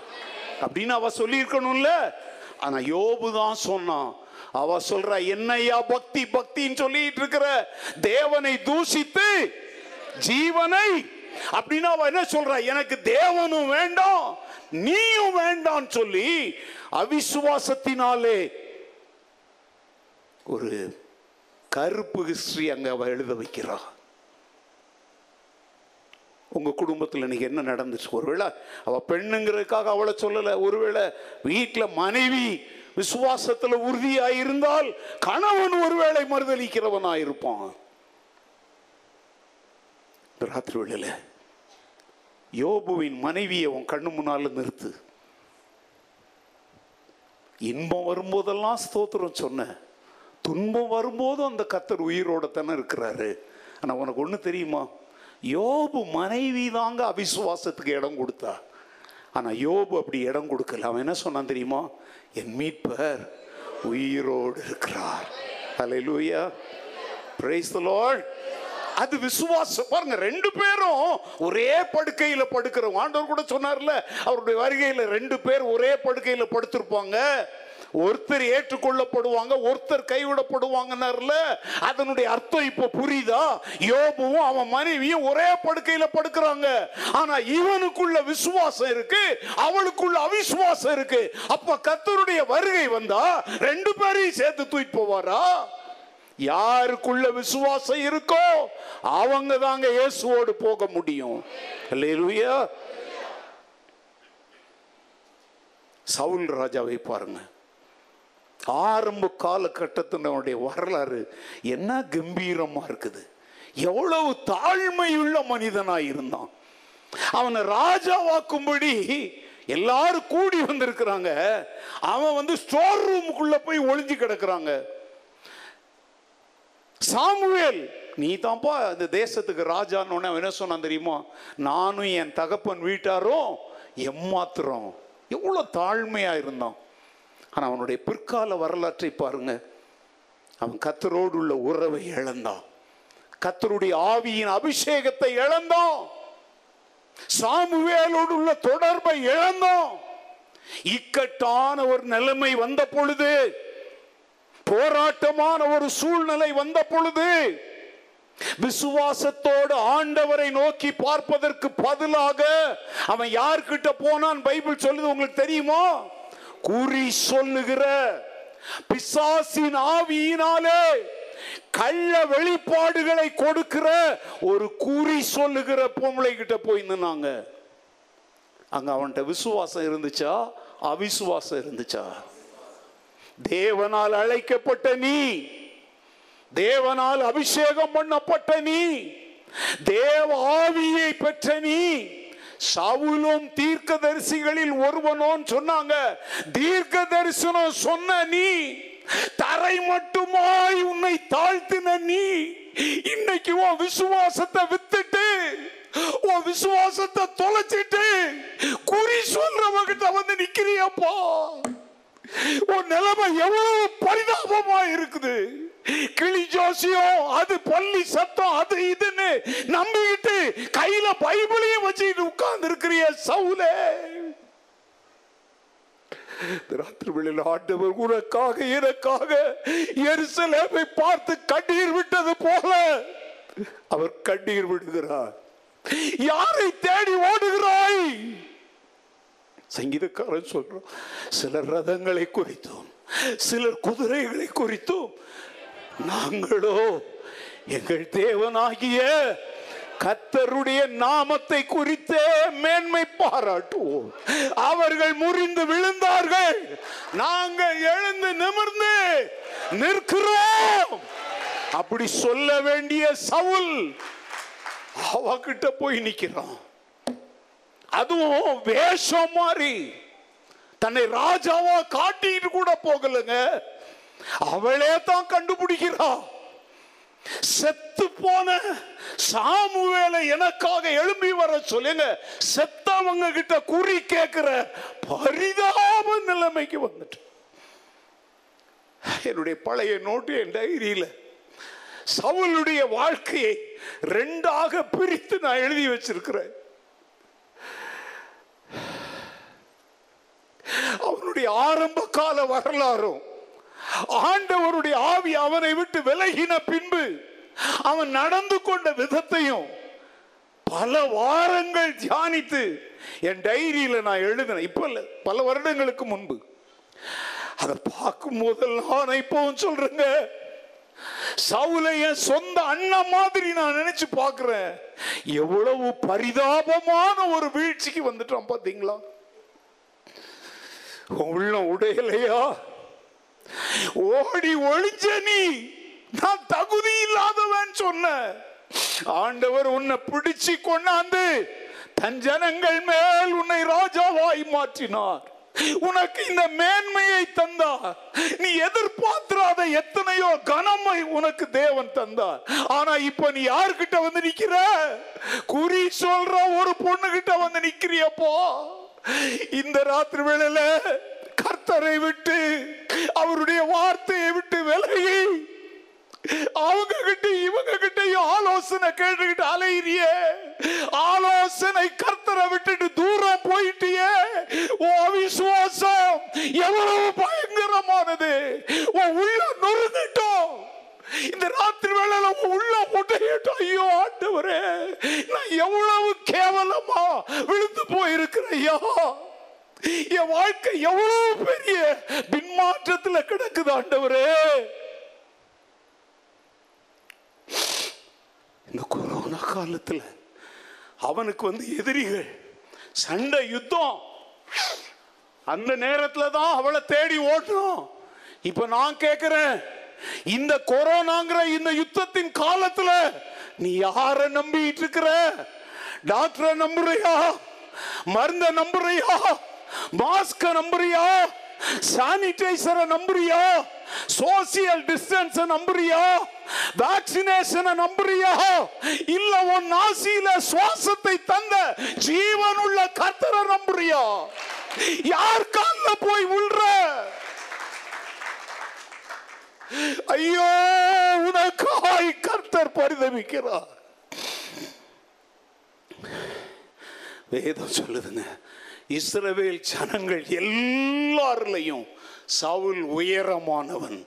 அப்படின்னு அவ சொல்லியிருக்கணும்ல. ஆனா யோபு தான் சொன்னான். அவ சொல்ற, என்னையா பக்தி பக்தின்னு சொல்லிட்டு இருக்கிற, தேவனை தூஷித்து ஜீவனை அப்படின்னா அவ என்ன சொல்ற, எனக்கு தேவனும் வேண்டாம் நீயும் வேண்டாம் சொல்லி அவிசுவாசத்தினாலே ஒரு கருப்பு ஹிஸ்டரி அங்க அவ எழுத வைக்கிறா. உங்க குடும்பத்தில் இன்னைக்கு என்ன நடந்துச்சு? ஒருவேளை அவ பெண்ணுங்கிறதுக்காக அவளை சொல்லலை, ஒருவேளை வீட்டில் மனைவி விசுவாசத்தில் உறுதியாயிருந்தால் கணவன் ஒருவேளை மறுதளிக்கிறவனாயிருப்பான். ராத்திரி வேளையில் யோபுவின் மனைவியை உன் கண்ணு முன்னால நிறுத்து. இன்பம் வரும்போதெல்லாம் ஸ்தோத்திரம் சொன்ன, துன்பம் வரும்போதும் அந்த கர்த்தர் உயிரோட தானே இருக்கிறாரு. ஆனால் உனக்கு ஒன்று தெரியுமா, யோபு மனைவி தாங்க அவிசுவாசத்துக்கு இடம் கொடுத்தா. ஆனால் யோபு அப்படி இடம் கொடுக்கல. அவன் என்ன சொன்னான் தெரியுமா, என் மீட்பர் உயிரோடு இருக்கிறார். Hallelujah, praise the Lord. அது விசுவாசம் பாருங்க. ரெண்டு பேரும் ஒரே படுக்கையில் படுக்கிறோம். ஆண்டவர் கூட சொன்னார்ல, அவருடைய வருகையில் ரெண்டு பேர் ஒரே படுக்கையில் படுத்திருப்பாங்க, ஒருத்தர் ஏற்றுக்கொள்ளப்படுவாங்க ஒருத்தர் கைவிடப்படுவாங்கன்னார்ல. அதனுடைய அர்த்தம் இப்போ புரியுதா? யோபுவும் அவன் மனைவியும் ஒரே படுக்கையில் படுக்கிறாங்க. ஆனா இவனுக்குள்ள விசுவாசம் இருக்கு, அவளுக்குள்ள அவிசுவாசம் இருக்கு. அப்ப கர்த்தருடைய வருகை வந்தா ரெண்டு பேரையும் சேர்த்து தூக்கிட்டு போவாரா? யாருக்குள்ள விசுவாசம் இருக்கோ அவங்க தாங்க இயேசுவோடு போக முடியும். அல்லேலூயா. சவுல் ராஜாவை பாருங்க, ஆரம்ப காலகட்டத்தினுடைய வரலாறு என்ன கம்பீரமா இருக்குது. எவ்வளவு தாழ்மையுள்ள மனிதனாயிருந்தான். அவனை ராஜாவாக்கும்படி எல்லாரும் கூடி வந்திருக்கிறாங்க. அவன் ஸ்டோர் ரூமுக்குள்ள போய் ஒளிஞ்சு கிடக்குறாங்க. சாமுவேல் நீ தான்ப்பா இந்த தேசத்துக்கு ராஜான்னு என்ன சொன்னா தெரியுமா, நானும் என் தகப்பன் வீட்டாரும் எம்மாத்திரம். எவ்வளோ தாழ்மையா இருந்தான். ஆனால் அவனுடைய பிற்கால வரலாற்றை பாருங்க. அவன் கர்த்தரோடு உள்ள உறவை இழந்தான், கர்த்தருடைய ஆவியின் அபிஷேகத்தை இழந்தான், சாமுவேலோடு உள்ள தொடர்பை இழந்தான். இக்கட்டான ஒரு நிலைமை வந்த பொழுது, போராட்டமான ஒரு சூழ்நிலை வந்த பொழுது, விசுவாசத்தோடு ஆண்டவரை நோக்கி பார்ப்பதற்கு பதிலாக அவன் யார்கிட்ட போனான் பைபிள் சொல்லுது உங்களுக்கு தெரியுமா? குறி சொல்லுகிற பிசாசின் ஆவியினாலே கள்ள வெளிப்பாடுகளை கொடுக்கிற ஒரு குறி சொல்லுகிற பொம்பளை கிட்ட போயிருந்தாங்க. அங்க அவன்கிட்ட விசுவாசம் இருந்துச்சா அவிசுவாசம் இருந்துச்சா? தேவனால் அழைக்கப்பட்ட நீ, தேவனால் அபிஷேகம் பண்ணப்பட்ட நீ, தேவ ஆவியை பெற்ற நீ, சவுலும் தீர்க்கதரிசிகளில் ஒருவனோன்னு சொன்னாங்க. தீர்க்கதரிசனம் சொன்ன நீ, தரை மட்டுமாய் உன்னை தாழ்த்தின நீ, இன்னைக்கு உன் விசுவாசத்தை வித்துட்டு உன் விசுவாசத்தை தொலைச்சிட்டு குறி சொல்றவங்கிட்ட நிக்கிறியப்பா. உன் நிலைமை எவ்வளவு பரிதாபமா இருக்குது. கிளி ஜோசியம், அது பள்ளி சத்தம், அது இதுன்னு நம்பிக்கிட்டு கையில பைபிளையும் வச்சுட்டு உட்கார்ந்து இருக்கிற சவுலே, ராத்திரி வேளையில் ஆண்டவர் உனக்காக எனக்காக எருசலேமை பார்த்து கண்ணீர் விட்டது போல அவர் கண்ணீர் விடுகிறார். யாரை தேடி ஓடுகிறாய்? சங்கீதக்காரன் சொல்றோம், சிலர் ரதங்களை குறித்தும் சிலர் குதிரைகளை குறித்தும், நாங்களோ எங்கள் தேவனாகிய கர்த்தருடைய நாமத்தை குறித்தே மேன்மை பாராட்டுவோம். அவர்கள் முறிந்து விழுந்தார்கள், நாங்கள் எழுந்து நிமிர்ந்து நிற்கிறோம். அப்படி சொல்ல வேண்டிய சவுல் அவகிட்ட போய் நிக்கிறோம். அதுவும் வேஷம் மாறி தன்னை ராஜாவா காட்டிட்டு கூட போகலங்க, அவளே தான் கண்டுபிடிக்கிறா. செத்து போன சாமுவேலை எனக்காக எழும்பி வர சொல்லுங்க, செத்தவங்க கிட்ட குறி கேட்கிற பரிதாப நிலைமைக்கு வந்துட்டு. என்னுடைய பழைய நோட்டு என் டைரியில சவுளுடைய வாழ்க்கையை ரெண்டாக பிரித்து நான் எழுதி வச்சிருக்கிறேன். அவனுடைய ஆரம்ப கால வரலாறும் ஆண்டவருடைய ஆவி அவனை விட்டு விலகின பின்பு அவன் நடந்து கொண்ட விதத்தையும் பல வாரங்கள் தியானித்து என் டைரியில நான் எழுதினேன். இப்ப இல்ல, பல வருடங்களுக்கு முன்பு. அதை பார்க்கும் போதெல்லாம் இப்பவும் சொல்றேங்க, சவுலை என் சொந்த அண்ணன் மாதிரி நான் நினைச்சு பார்க்கிறேன். எவ்வளவு பரிதாபமான ஒரு வீழ்ச்சிக்கு வந்துட்டான் பாத்தீங்களா. உள்ள உடையலையா, ஓடி ஒளிஞ்ச நீ, நான் தகுதி இல்லாதவன் சொன்ன. ஆண்டவர் உன்னை பிடிச்சு கொண்டாந்து தன் ஜனங்கள் மேல் உன்னை ராஜாவாய் மாற்றினார், உனக்கு இந்த மேன்மையை தந்தார். நீ எதிர்பார்த்திராத எத்தனையோ கனமை உனக்கு தேவன் தந்தார். ஆனா இப்ப நீ யார்கிட்ட வந்து நிக்கிற? குறி சொல்ற ஒரு பொண்ணு கிட்ட வந்து நிக்கிறியப்போ. இந்த ராத்திரி வேளையில கர்த்தரை விட்டு அவருடைய வார்த்தையை விட்டு விலகி அவங்க கிட்ட இவங்க கிட்டையும் ஆலோசனை கேட்டுக்கிட்டு அலையிறியே, ஆலோசனை கர்த்தரை விட்டுட்டு தூரம் போயிட்டியே. உன் விசுவாசம் எவ்வளவு பயங்கரமானது, உன் உள்ள நொறுங்கிட்டோம். இந்த ராத்திரி வேளையில உள்ள போட்ட, ஐயோ ஆண்டவரே நான் எவ்வளவு கேவலமா விழுந்து போயிருக்கிறையா, என் வாழ்க்கை எவ்வளவு பெரிய பின்மாற்றத்துல கிடக்குது ஆண்டவரே. இந்த கொரோனா காலத்துல அவனுக்கு எதிரிகள் சண்டை யுத்தம். அந்த நேரத்துல தான் அவளை தேடி ஓடுறோம். இப்ப நான் கேக்குறேன், இந்த கொரோனாங்கிற இந்த யுத்தத்தின் காலத்துல நீ யார நம்பிட்டு இருக்கிற? டாக்டரை நம்புறியா? மருந்த நம்புறியா? மாஸ்க நம்புறியா? சானிடைசரை நம்புறியா? Social distance நம்புறியா? வேக்சினேஷனை நம்புறியா? இல்ல உன் நாசியில சுவாசத்தை தந்த ஜீவனுள்ள கர்த்தரை நம்புறியா? யார் கால்ல போய் விழுற? ஐயோ உனக்காய் கர்த்தர் பரிதவிக்கிறார். வேதம் சொல்லுதுங்க, இஸ்ரவேல் ஜனங்கள் எல்லாரிலையும் சவுல் உயரமானவன்,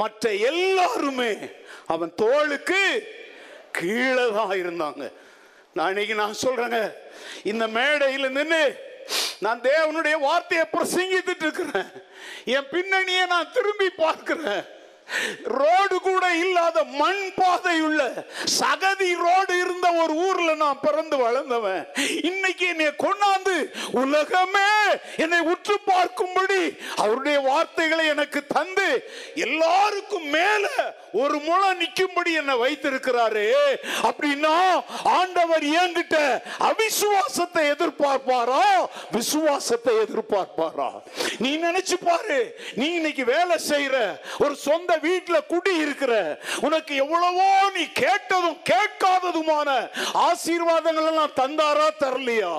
மற்ற எல்லாருமே அவன் தோளுக்கு கீழே தான் இருந்தாங்க. நான் சொல்றேங்க, இந்த மேடையில் நின்று நான் தேவனுடைய வார்த்தையை பிரசங்கித்துட்டு இருக்கிறேன். என் பின்னணியை நான் திரும்பி பார்க்கிறேன். ரோடு கூட இல்லாத மண் பாதை உள்ள சகதி ரோடு இருந்த ஒரு ஊர்ல நான் பிறந்து வளர்ந்தவன். இன்னைக்கு என்னை கொண்டாந்து உலகமே என்னை உற்று பார்க்கும்படி அவருடைய வார்த்தைகளை எனக்கு தந்து எல்லாருக்கும் மேல ஒரு முளம் நிக்கும்படி என்னை வைத்திருக்கிறாரு. அப்படின்னா ஆண்டவர் என்கிட்ட அவிசுவாசத்தை எதிர்பார்ப்பாரா, விசுவாசத்தை எதிர்பார்ப்பாரா? நீ நினைச்சு பாரு, நீ இன்னைக்கு வேலை செய்யற, ஒரு சொந்த வீட்டில் குடி இருக்கிற, உனக்கு எவ்வளவோ நீ கேட்டதும் கேட்காததுமான ஆசீர்வாதங்கள் எல்லாம் தந்தாரா, தரலையா?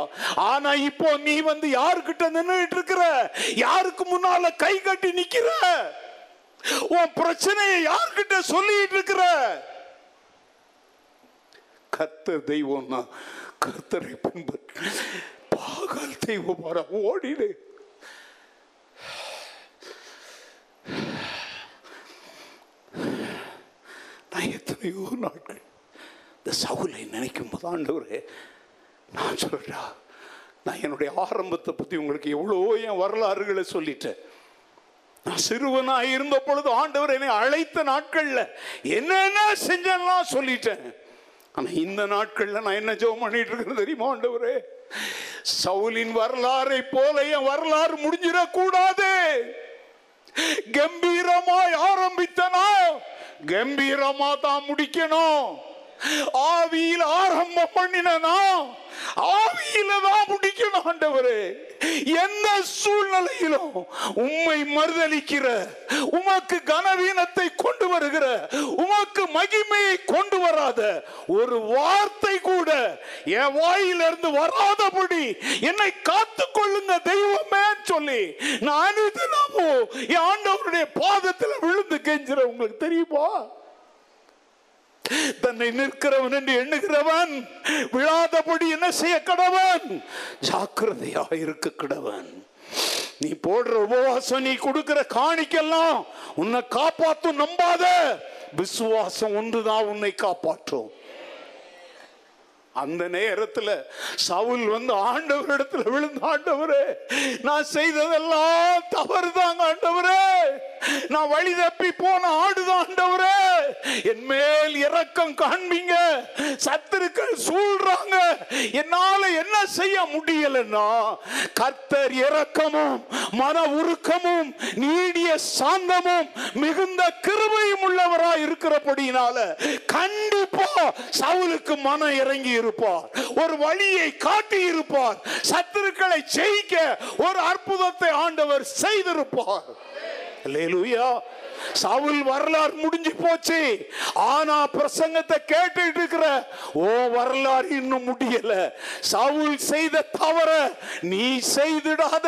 ஆனா இப்போ நீ யாருக்கிட்ட நின்னுட்டு இருக்கிற? யாருக்கு முன்னால கை கட்டி நிக்கிற? உன் பிரச்சனையை யார்கிட்ட சொல்லிட்டு இருக்கிற? கர்த்தர் தெய்வம்னா கர்த்தரை பின்பற்று, பாகால் தெய்வம் வர ஓடிடு. நான் எத்தனையோ நாட்கள் இந்த சவுலை நினைக்கும் போது, ஆண்டவரே நான் சொல்றா, நான் என்னுடைய ஆரம்பத்தை பற்றி உங்களுக்கு எவ்வளோ என் வரலாறுகளை சொல்லிட்டேன். நான் சிறுவனாக இருந்த பொழுது ஆண்டவர் என்னை அழைத்த நாட்களில் என்னென்ன செஞ்செல்லாம் சொல்லிட்டேன். ஆனால் இந்த நாட்களில் நான் என்ன ஜெபம் பண்ணிட்டு இருக்கிறேன் தெரியுமா? ஆண்டவரே சவுலின் வரலாறை போல என் வரலாறு முடிஞ்சிடக்கூடாது. கம்பீரமாய் ஆரம்பித்தனா கம்பீரமா தான் முடிக்கணும். ஆவியில் ஆரம்பம் பண்ணினா ஆவியில தான் முடிக்கணும். ஆண்டவரே, எந்த சூழ்நிலையிலும் உம்மை மறுதலிக்கிற, உமக்கு கனவீனத்தை கொண்டு வருகிற, உமக்கு மகிமையை கொண்டு வராத ஒரு வார்த்தை கூட என் வாயிலிருந்து வராதபடி என்னை காத்து கொள்ளுங்க தெய்வமே சொல்லி நான் என் ஆண்டவருடைய பாதத்தில் விழுந்து கெஞ்சுற. உங்களுக்கு தெரியுமா, தன்னை நிற்கிறவன் என்று எண்ணுகிறவன் விழாதபடி என்ன செய்ய கடவன்? ஜாக்கிரதையா இருக்க கடவன். நீ போடுற உபவாசம், நீ கொடுக்கிற காணிக்கெல்லாம் உன்னை காப்பாற்றும். நம்பாத, விசுவாசம் ஒன்றுதான் உன்னை காப்பாற்றும். அந்த நேரத்தில் சவுல் வந்து ஆண்டவரிடத்துல விழுந்த, ஆண்டவரே நான் செய்ததெல்லாம் தவறுதாங்க ஆண்டவரே, நான் வழி தப்பி போன ஆடுதான் ஆண்டவரே, என் மேல் இரக்கம் காண்பீங்க, சத்துருக்கள் சூழ்றாங்க, என்னால என்ன செய்ய முடியலன்னா கர்த்தர் இரக்கமும் மன உருக்கமும் நீடிய சாந்தமும் மிகுந்த கிருபையும் உள்ளவராய் இருக்கிறபடினால கண்டிப்பா சவுலுக்கு மனம் இறங்கி இருப்பார், ஒரு வழியை காட்டி இருப்பார், சத்துருக்களை ஜெயிக்க ஒரு அற்புதத்தை ஆண்டவர் செய்திருப்பார். சவுல் வரலாறு முடிஞ்சு போச்சு, ஆனா பிரசங்கத்தை கேட்டுட்டு இருக்கிற ஓ வரலாறு இன்னும் முடியல. சவுல் செய்த தவற நீ செய்திடாத,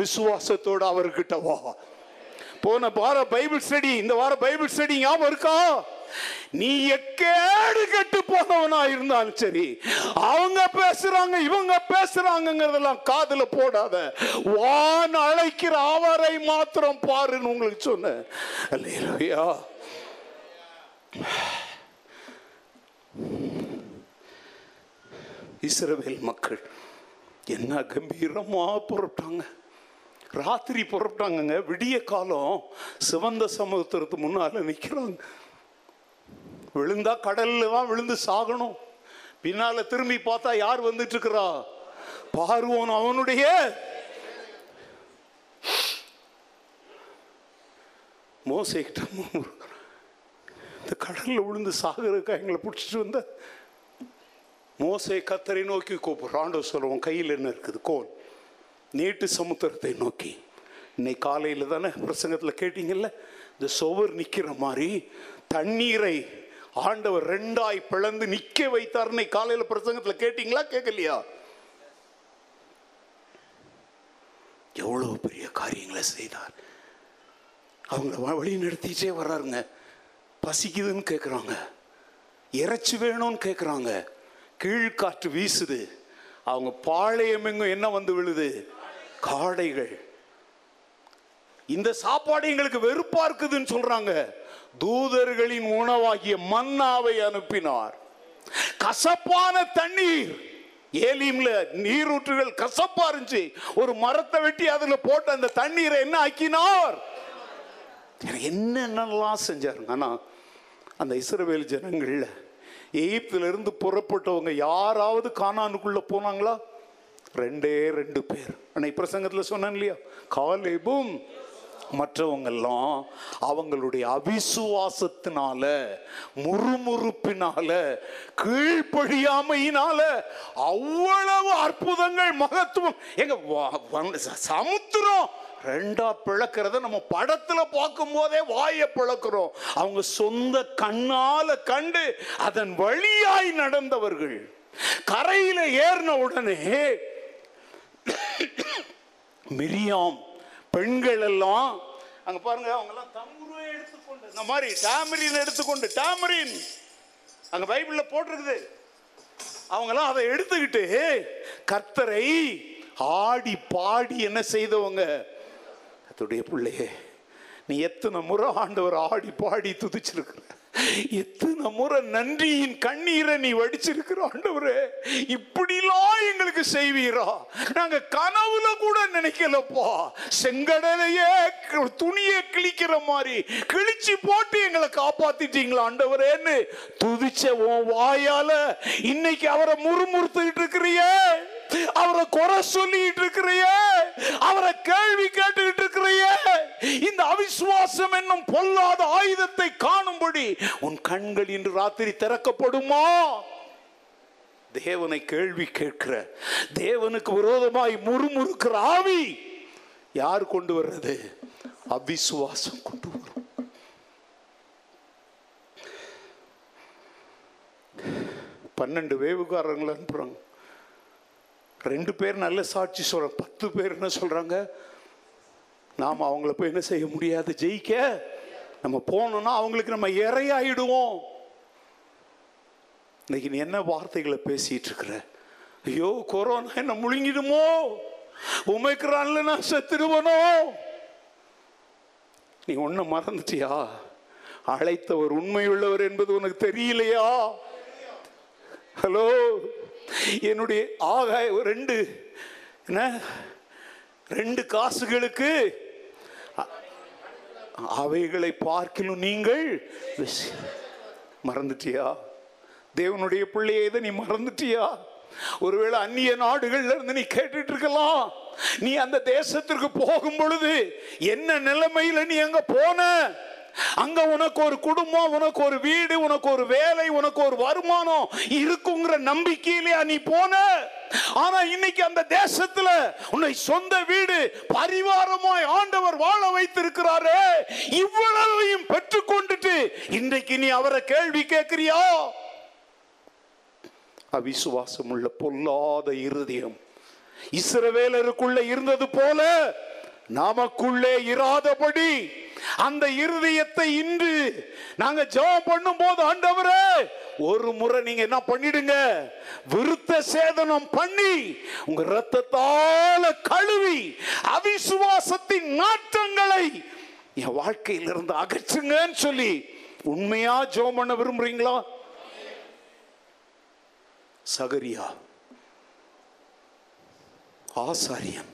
விசுவாசத்தோட அவர்கிட்ட வா. போன வார பைபிள் ஸ்டடி, இந்த வார பைபிள் ஸ்டடி ஞாபகம் இருக்கா? நீ எக்கேடு கெட்டு போனவனா இருந்தாலும் சரி, அவங்க பேசுறாங்க இவங்க பேசுறாங்கிறதெல்லாம் காதுல போடாத, வான் அழைக்கிற அவரை மாத்திரம் பாருன்னு உங்களுக்கு சொன்னேன். அல்லேலூயா. இஸ்ரவேல் மக்கள் என்ன கம்பீரமா புறப்பட்டாங்க. ராத்திரி புறப்பட்டாங்க, விடிய காலம் சிவந்த சமுத்திரத்து முன்னால நிக்கிறாங்க. விழுந்தா கடல்ல தான் விழுந்து சாகணும். பின்னால திரும்பி பார்த்தா யார் வந்துட்டு இருக்கிறா? பார்வோன் அவனுடைய மோசே கிட்ட, இந்த கடல்ல விழுந்து சாகிறதுக்கா எங்களை பிடிச்சிட்டு வந்த? மோசே கத்தரை நோக்கி கூப்பிடுறான். ஆண்டவர் சொல்லுவோம், கையில் என்ன இருக்குது? கோல் நீட்டு சமுத்திரத்தை நோக்கி. இன்னைக்கு காலையில் தானே பிரசங்கத்தில் கேட்டீங்கல்ல, இந்த சுவர் நிற்கிற மாதிரி தண்ணீரை ஆண்டவர் ரெண்டாய் பிளந்து நிக்க வைத்தார். காலையில பிரசங்கத்துல கேட்டீங்களா கேட்கலையா? எவ்வளவு பெரிய காரியங்களை செய்தார். அவங்கள வழி நடத்திட்டே வர்றாருங்க. பசிக்குதுன்னு கேட்குறாங்க, இறைச்சி வேணும்னு கேட்குறாங்க, கீழ்காற்று வீசுது, அவங்க பாளையம் எங்கும் என்ன வந்து விழுது? காடைகள். இந்த சாப்பாடு எங்களுக்கு வெறுப்பா இருக்குதுன்னு சொல்றாங்க. தூதர்களின் உணவாகிய மன்னாவை அனுப்பினார். கசப்பான தண்ணீர், ஏலிம்ல நீரூற்றுகள் கசப்பா இருந்துச்சு, ஒரு மரத்தை வெட்டி அதுல போட்டு அந்த தண்ணீரை என்ன ஆக்கினார்? என்னென்னலாம் செஞ்சாருங்க. ஆனா அந்த இஸ்ரவேல் ஜனங்கள்ல எகிப்துல இருந்து புறப்பட்டவங்க யாராவது கானானுக்குள்ள போனாங்களா? ரெண்டே ரெண்டு பேர். அன்னைக்கு பிரசங்கத்துல சொன்னேன் இல்லையா, காலேபும் மற்றவங்கெல்லாம் அவங்களுடைய அவிசுவாசத்தினால, முறுமுறுப்பினால, கீழ்படியாமையினால அவ்வளவு அற்புதங்கள் மகத்துவம். எங்க சமுத்திரம் ரெண்டா பிளக்கிறத நம்ம படத்துல பார்க்கும் போதே வாயை பிளக்கிறோம். அவங்க சொந்த கண்ணால கண்டு அதன் வழியாய் நடந்தவர்கள். கரையில ஏறின உடனே மிரியாம் பெண்கள் எல்லாம் அங்க பாருங்க, அவங்க எல்லாம் தம்புருவை எடுத்துக்கொண்டு இந்த மாதிரி டாமரின் எடுத்துக்கொண்டு, டாமரின் அங்க பைபிள்ல போட்டிருக்குது, அவங்க எல்லாம் அதை எடுத்துக்கிட்டு கர்த்தரை ஆடி பாடி என்ன செய்தவங்க? கர்த்தருடைய பிள்ளையே, நீ எத்தனை முறை ஆண்டவர் ஆடி பாடி துதிச்சிருக்கிற, எத்தனை முறை நன்றியின் கண்ணீரை நீ வடிச்சிருக்கிற. ஆண்டவரே இப்படிலாம் எங்களுக்கு செய்வீரா? நாங்க கனவுல கூட நினைக்கலப்பா. செங்கடலையே துணியை கிழிக்கிற மாதிரி கிழிச்சு போட்டு எங்களை காப்பாத்திட்டீங்களா ஆண்டவரேன்னு துதிச்ச உன் வாயால இன்னைக்கு அவரை முறுமுறுத்துக்கிட்டு இருக்கிறியே, அவரை குறை சொல்லிட்டு இருக்கிறையே, அவரை கேள்வி கேட்டுக்கிட்டு இருக்கிறையே. இந்த அவிச விசுவாசம் என்னும் பொல்லாத ஆயுதத்தை காணும்படி உன் கண்கள் இன்று ராத்திரி திறக்கப்படுமா? தேவனை கேள்வி கேட்கிற, தேவனுக்கு விரோதமாய் முறுமுறுக்கிற ஆவி யார் கொண்டு வர்றது? அவிசுவாசம் கொண்டு வரும். பன்னெண்டு வேவுக்காரங்களை அனுப்புறாங்க. 2 பேர் நல்ல சாட்சி சொல்றாங்க, 10 பேர் என்ன சொல்றாங்க? நாம் அவங்கள போய் என்ன செய்ய முடியாது, ஜெயிக்க நம்ம போனோம்னா அவங்களுக்கு நம்ம இறையாயிடுவோம். இன்னைக்கு நீ என்ன வார்த்தைகளை பேசிட்டு இருக்கிற? ஐயோ கொரோனா என்ன முழுங்கிடுமோ, உமைக்கிறான்ல நான் செத்துடுவனோ. நீ ஒன்ன மறந்துட்டியா? அழைத்தவர் உண்மையுள்ளவர் என்பது உனக்கு தெரியலையா? ஹலோ, என்னுடைய ஆகாய 2 காசுகளுக்கு அவைகளை பார்க்கணும். நீங்கள் மறந்துட்டியா? தேவனுடைய பிள்ளையை இதை நீ மறந்துட்டியா? ஒருவேளை அந்நிய நாடுகள்ல இருந்து நீ கேட்டுட்டு இருக்கலாம். நீ அந்த தேசத்திற்கு போகும் பொழுது என்ன நிலைமையில நீ அங்க போன? அங்க உனக்கு ஒரு குடும்பம், உனக்கு ஒரு வீடு, உனக்கு ஒரு வேலை, உனக்கு ஒரு வருமானம் இருக்குங்கிற நம்பிக்கையிலேயா நீ போன? ஆனா இன்னைக்கு அந்த தேசத்துல உன்னை சொந்த வீடு பரிவாரமாய் ஆண்டவர் வாழ வைத்திருக்கிறாரே, இவ்வளவையும் பெற்றுக்கொண்டுட்டு இன்றைக்கு நீ அவரை கேள்வி கேட்கிறியா? அவிசுவாசம் உள்ள பொல்லாத இருதயம் இஸ்ரவேலருக்குள்ள இருந்தது போல நமக்குள்ளே இராதபடி அந்த இருதயத்தை இன்று நாங்க ஜெபம் பண்ணும் போது, ஆண்டவரே ஒரு முறை நீங்க என்ன பண்ணிடுங்க, விருத்த சேதனம் பண்ணி உங்க இரத்தத்தால கழுவி அவிசுவாசத்தின் நாற்றங்களை என் வாழ்க்கையிலிருந்து அகற்றுங்கன்னு சொல்லி உண்மையா ஜெபம் பண்ண விரும்புறீங்களா? சகரியா ஆசாரியன்,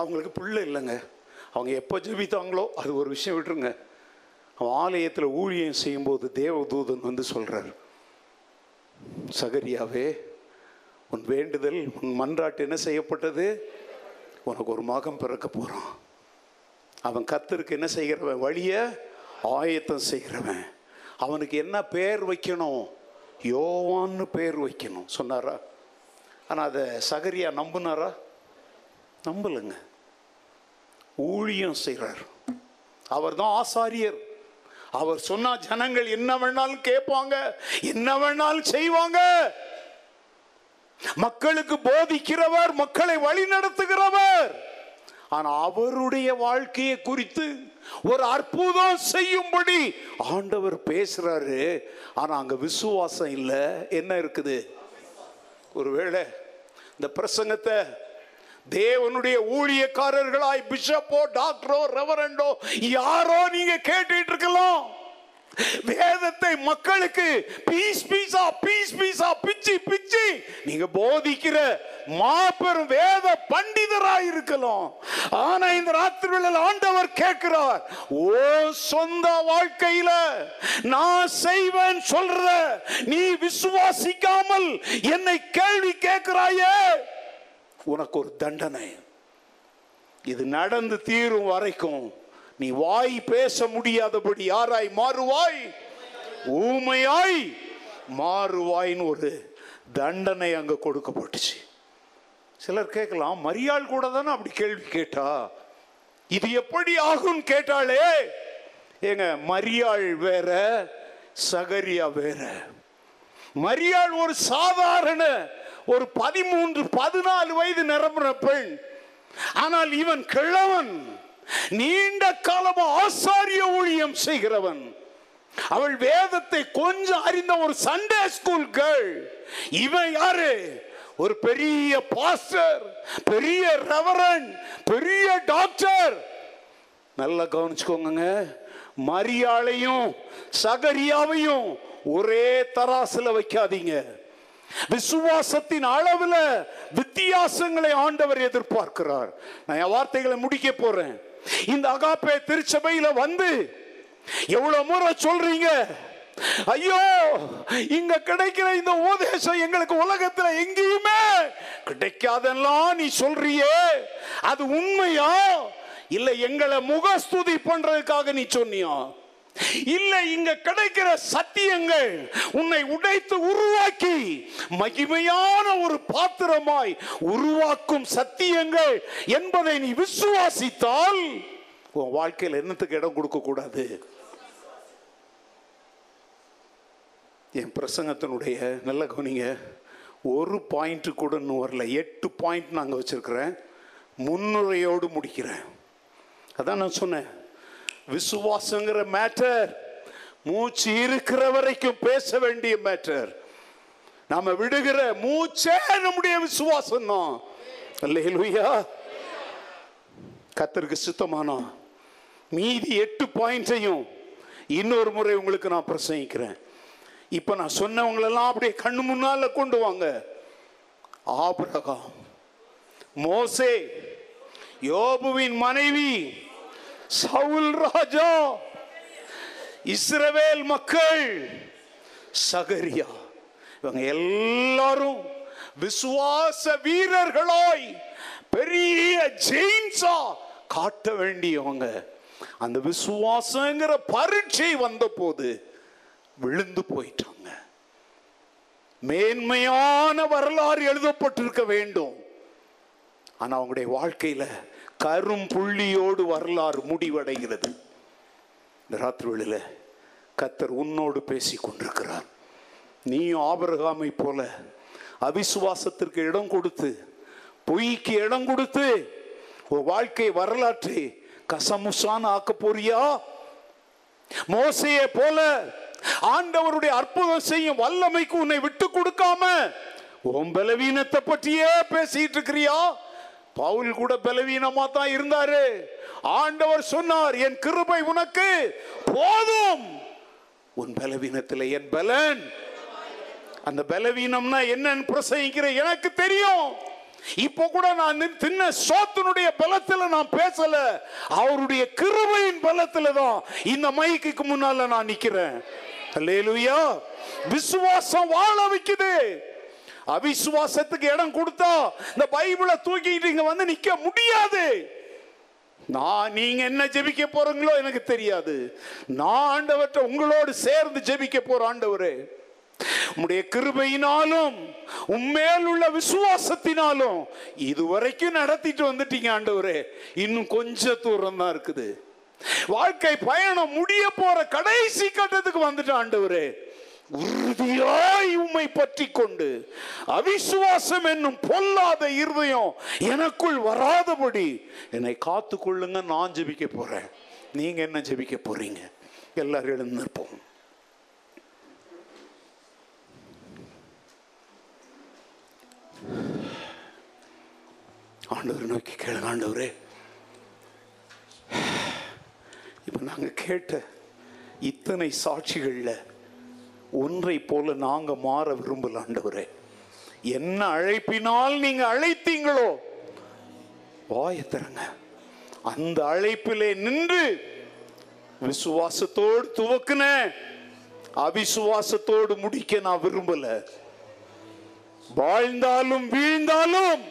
அவங்களுக்கு பிள்ளை இல்லைங்க. அவங்க எப்போ ஜெபித்தாங்களோ அது ஒரு விஷயம் விட்டுருங்க. அவன் ஆலயத்தில் ஊழியம் செய்யும்போது தேவதூதன் வந்து சொல்கிறார், சகரியாவே உன் வேண்டுதல் உன் மன்றாட்டு என்ன செய்யப்பட்டது, உனக்கு ஒரு மகன் பிறக்க போகிறான், அவன் கர்த்தருக்கு என்ன செய்கிறவன், வழியை ஆயத்தம் செய்கிறவன், அவனுக்கு என்ன பேர் வைக்கணும், யோவான்னு பேர் வைக்கணும் சொன்னாரா? ஆனால் அதை சகரியா நம்பினாரா? நம்பலைங்க. ஊழியம் செய்கிறார், அவர் தான் ஆசாரியர். அவர் சொன்னா ஜனங்கள் என்ன வேணாலும் கேட்பாங்க, என்ன வேணாலும் செய்வாங்க. மக்களுக்கு போதிக்கிறவர், மக்களை வழி நடத்துகிறவர். ஆனா அவருடைய வாழ்க்கையை குறித்து ஒரு அற்புதம் செய்யும்படி ஆண்டவர் பேசுறாரு. ஆனா அங்க விசுவாசம் இல்லை. என்ன இருக்குது? ஒருவேளை இந்த பிரசங்கத்தை தேவனுடைய ஊழியக்காரர்களாய் பிஷப்போ டாக்டரோ ரெவரண்டோ யாரோ நீங்க கேட்டுட்டு இருக்கலாம். வேதத்தை மக்களுக்கு பீஸ் பீஸா பீஸ் பீஸா பிச்சி பிச்சி நீங்க போதிக்கிற மாபெரும் வேத பண்டிதராய் இருக்கலாம். ஆனா இந்த ராத்திரியில் ஆண்டவர் கேட்கிறார், ஓ சொந்த வாழ்க்கையில நான் செய்வேன் சொல்ற நீ விசுவாசிக்காமல் என்னை கேள்வி கேட்கிறாயே, உனக்கு ஒரு தண்டனை. இது நடந்து தீரும் வரைக்கும் நீ வாய் பேச முடியாதபடி யாராய் மாறுவாய், ஊமையாய் மாறுவாய்ன்னு ஒரு தண்டனை அங்க கொடுக்கப்பட்டுச்சு. சிலர் கேட்கலாம், மரியாள் கூட தானே அப்படி கேள்வி கேட்டா, இது எப்படி ஆகும் கேட்டாலே? ஏங்க, மரியாள் வேற, சகரியா வேற. மரியாள் ஒரு சாதாரண ஒரு 13-14 வயது நிரம்பின பெண். ஆனால் இவன் கிழவன் நீண்ட காலமா ஆசாரிய ஊழியம் செய்கிறவன். அவள் வேதத்தை கொஞ்சம் அறிந்த ஒரு சண்டே ஸ்கூல் கேர்ள். இவன் யாரு? ஒரு பெரிய பாஸ்டர், பெரிய ரெவரண்ட், பெரிய டாக்டர். நல்லா கவனிச்சுக்கோங்க, மரியாளையும் சகரியாவையும் ஒரே தராசுல வைக்காதீங்க. விசுவாசத்தின் அளவில் வித்தியாசங்களை ஆண்டவர் எதிர்பார்க்கிறார். நான் என் வார்த்தைகளை முடிக்க போறேன். இந்த அகாப்பே திருச்சபையில வந்து எவ்வளவு முறை சொல்றீங்க, ஐயோ இங்க கிடைக்கிற இந்த உபதேசம் எங்களுக்கு உலகத்துல எங்கேயுமே கிடைக்காதெல்லாம் நீ சொல்றியே, அது உண்மையா? இல்ல எங்களை முகஸ்துதி பண்றதுக்காக நீ சொன்னியோ, இல்லை இங்க கிடைக்கிற சத்தியங்கள் உன்னை உடைத்து உருவாக்கி மகிமையான ஒரு பாத்திரமாய் உருவாக்கும் சத்தியங்கள் என்பதை நீ விசுவாசித்தால் உன் வாழ்க்கையில் என்னத்துக்கு இடம் கொடுக்க கூடாது? என் பிரசங்கத்தினுடைய நல்ல கவனிங்க, ஒரு பாயிண்ட் கூட இன்னும் வரல. 8 பாயிண்ட் நாங்கள் வச்சிருக்கிறேன். முன்னுரையோடு முடிக்கிறேன். அதான் நான் சொன்னேன், விசுவாசங்கிற மேட்டர் மூச்சு இருக்கிற வரைக்கும் பேச வேண்டிய மேட்டர். நாம விடுகிற மூச்சே நம்முடைய விசுவாசம் தான். அல்லேலூயா, கர்த்தருக்கு சுத்தமானோம். மீதி 8 பாயிண்ட்டையும் இன்னொரு முறை உங்களுக்கு நான் பிரசங்கிக்கிறேன். இப்போ நான் சொன்னவங்களெல்லாம் அப்படியே கண்ணு முன்னால கொண்டு வாங்க. ஆபிரகாம், மோசே, யோபுவின் மனைவி, சவுல் ராஜா, இஸ்ரவேல் மக்கள், சகரியா, இவங்க எல்லாரும் விசுவாச வீரர்களாய் பெரிய ஜெயின்ஸா காட்ட வேண்டியவங்க. அந்த விசுவாசங்கிற பரீட்சை வந்த போது விழுந்து போயிட்டாங்க. மேன்மையான வரலாறு எழுதப்பட்டிருக்க வேண்டும், ஆனால் அவங்களுடைய வாழ்க்கையில் கரும் புள்ளியோடு வரலாறு முடிவடைகிறது. இந்த ராத்திரி வேளையில் கர்த்தர் உன்னோடு பேசி கொண்டிருக்கிறார். நீயும் ஆபிரகாமை போல அவிசுவாசத்திற்கு இடம் கொடுத்து, பொய்க்கு இடம் கொடுத்து உன் வாழ்க்கை வரலாற்றை கசமுசான் ஆக்க போறியா? மோசையை போல ஆண்டவருடைய அற்புதம் செய்யும் வல்லமைக்கு உன்னை விட்டு கொடுக்காம உன் பலவீனத்தை பற்றியே பேசிட்டு இருக்கிறியா? பவுல் கூட பலவீனமா தான் இருந்தாரு. ஆண்டவர் சொன்னார், என் கிருபை உனக்கு போதும், உன் பலவீனத்தில் என் பலன். அந்த பலவீனம்னா என்னன்னு பிரசங்கிக்கிற எனக்கு தெரியும். இப்போ கூட நான் தின்ன சோத்தினுடைய பலத்தில் நான் பேசல, அவருடைய கிருபையின் பலத்தில் தான் இந்த மைக்குக்கு முன்னால நான் நிக்கிறேன். அல்லேலூயா, விசுவாசம் வாழ வைக்குது. அவிசுவாசத்துக்கு இடம் கொடுத்தா இந்த பைபிளை தூக்கிட்டு இங்க வந்து நிக்க முடியாது. நான் நீங்க என்ன ஜெபிக்க போறீங்களோ எனக்கு தெரியாது, நான் ஆண்டவர்ட்ட உங்களோடு சேர்ந்து ஜெபிக்க போற. ஆண்டவரே, உம்முடைய கிருபையினாலும் உம்மேல் உள்ள விசுவாசத்தினாலும் இதுவரைக்கும் நடத்திட்டு வந்துட்டீங்க ஆண்டவரே, இன்னும் கொஞ்ச தூரம் தான் இருக்குது. வாழ்க்கை பயணம் முடிய போற கடைசி கட்டத்துக்கு வந்துட்டேன் ஆண்டவரே. உறுதியாய் உம்மை பற்றி கொண்டு அவிசுவாசம் என்னும் பொல்லாத இருதயம் எனக்குள் வராதபடி என்னை காத்து கொள்ளுங்க. நான் ஜெபிக்க போறேன், நீங்க என்ன ஜெபிக்க போறீங்க? எல்லாரும் எழுந்து நிற்போம். ஆண்டவரை நோக்கி கேளுங்க. ஆண்டவரே, இப்போ நாங்கள் கேட்ட இத்தனை சாட்சிகளில் ஒன்றை போல நாங்கள் மாற விரும்பல ஆண்டவரே. என்ன அழைப்பினால் நீங்கள் அழைத்தீங்களோ வாயை திறங்க. அந்த அழைப்பிலே நின்று விசுவாசத்தோடு துவக்குன அவிசுவாசத்தோடு முடிக்க நான் விரும்பல. வாழ்ந்தாலும் வீழ்ந்தாலும்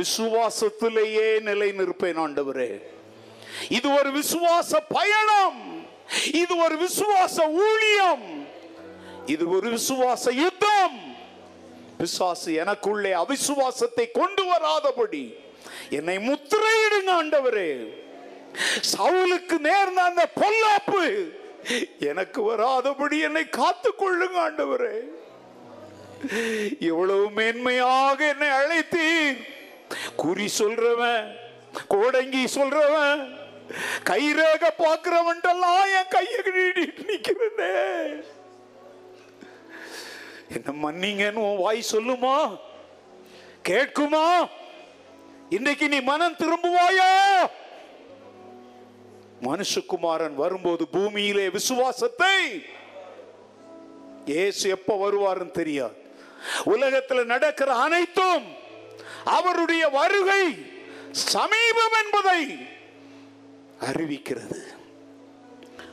விசுவாசத்திலேயே நிலை நிற்பேன் ஆண்டவரே. இது ஒரு விசுவாச பயணம், இது ஒரு விசுவாச ஊழியம், இது ஒரு விசுவாச யுத்தம். பிசாசு எனக்குள்ளே அவிசுவாசத்தை கொண்டு வராதபடி என்னை முத்திரையிடுங்க ஆண்டவரே. சவுலுக்கு நேர்ந்த அந்த பொல்லாப்பு எனக்கு வராதபடி என்னை காத்துக் கொள்ளுங்க ஆண்டவரே. எவ்வளவு மேன்மையாக என்னை அழைத்தீர். குறி சொல்றவன், கோடங்கி சொல்றவன், கைரேக பாக்குறவன் என் கையை நீடிட்டு நிக்கிறனே, என்ன மன்னிங்கன்னு வாய் சொல்லுமா? கேட்குமா? இன்னைக்கு நீ மனம் திரும்புவாயா? மனுஷகுமாரன் வரும்போது பூமியிலே விசுவாசத்தை, இயேசு எப்ப வருவாருன்னு தெரியாது, உலகத்தில் நடக்கிற அனைத்தும் அவருடைய வருகை சமீபம் என்பதை அறிவிக்கிறது.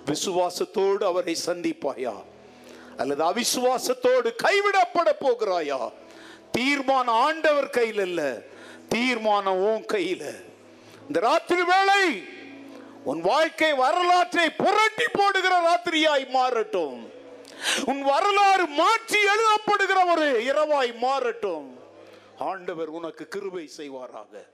விசுவாசத்தோடு அவரை சந்திப்பாயா அல்லது அவிசுவாசத்தோடு கைவிடப்பட போகிறாயா? தீர்மானம் ஆண்டவர் கையில் இல்ல, தீர்மானம் உன் கையில். இந்த ராத்திரி வேளை உன் வாழ்க்கை வரலாற்றை புரட்டி போடுகிற ராத்திரியாய் மாறட்டும். உன் வரலாறு மாற்றி எழுதப்படுகிற ஒரு இரவாய் மாறட்டும். ஆண்டவர் உனக்கு கிருபை செய்வாராக.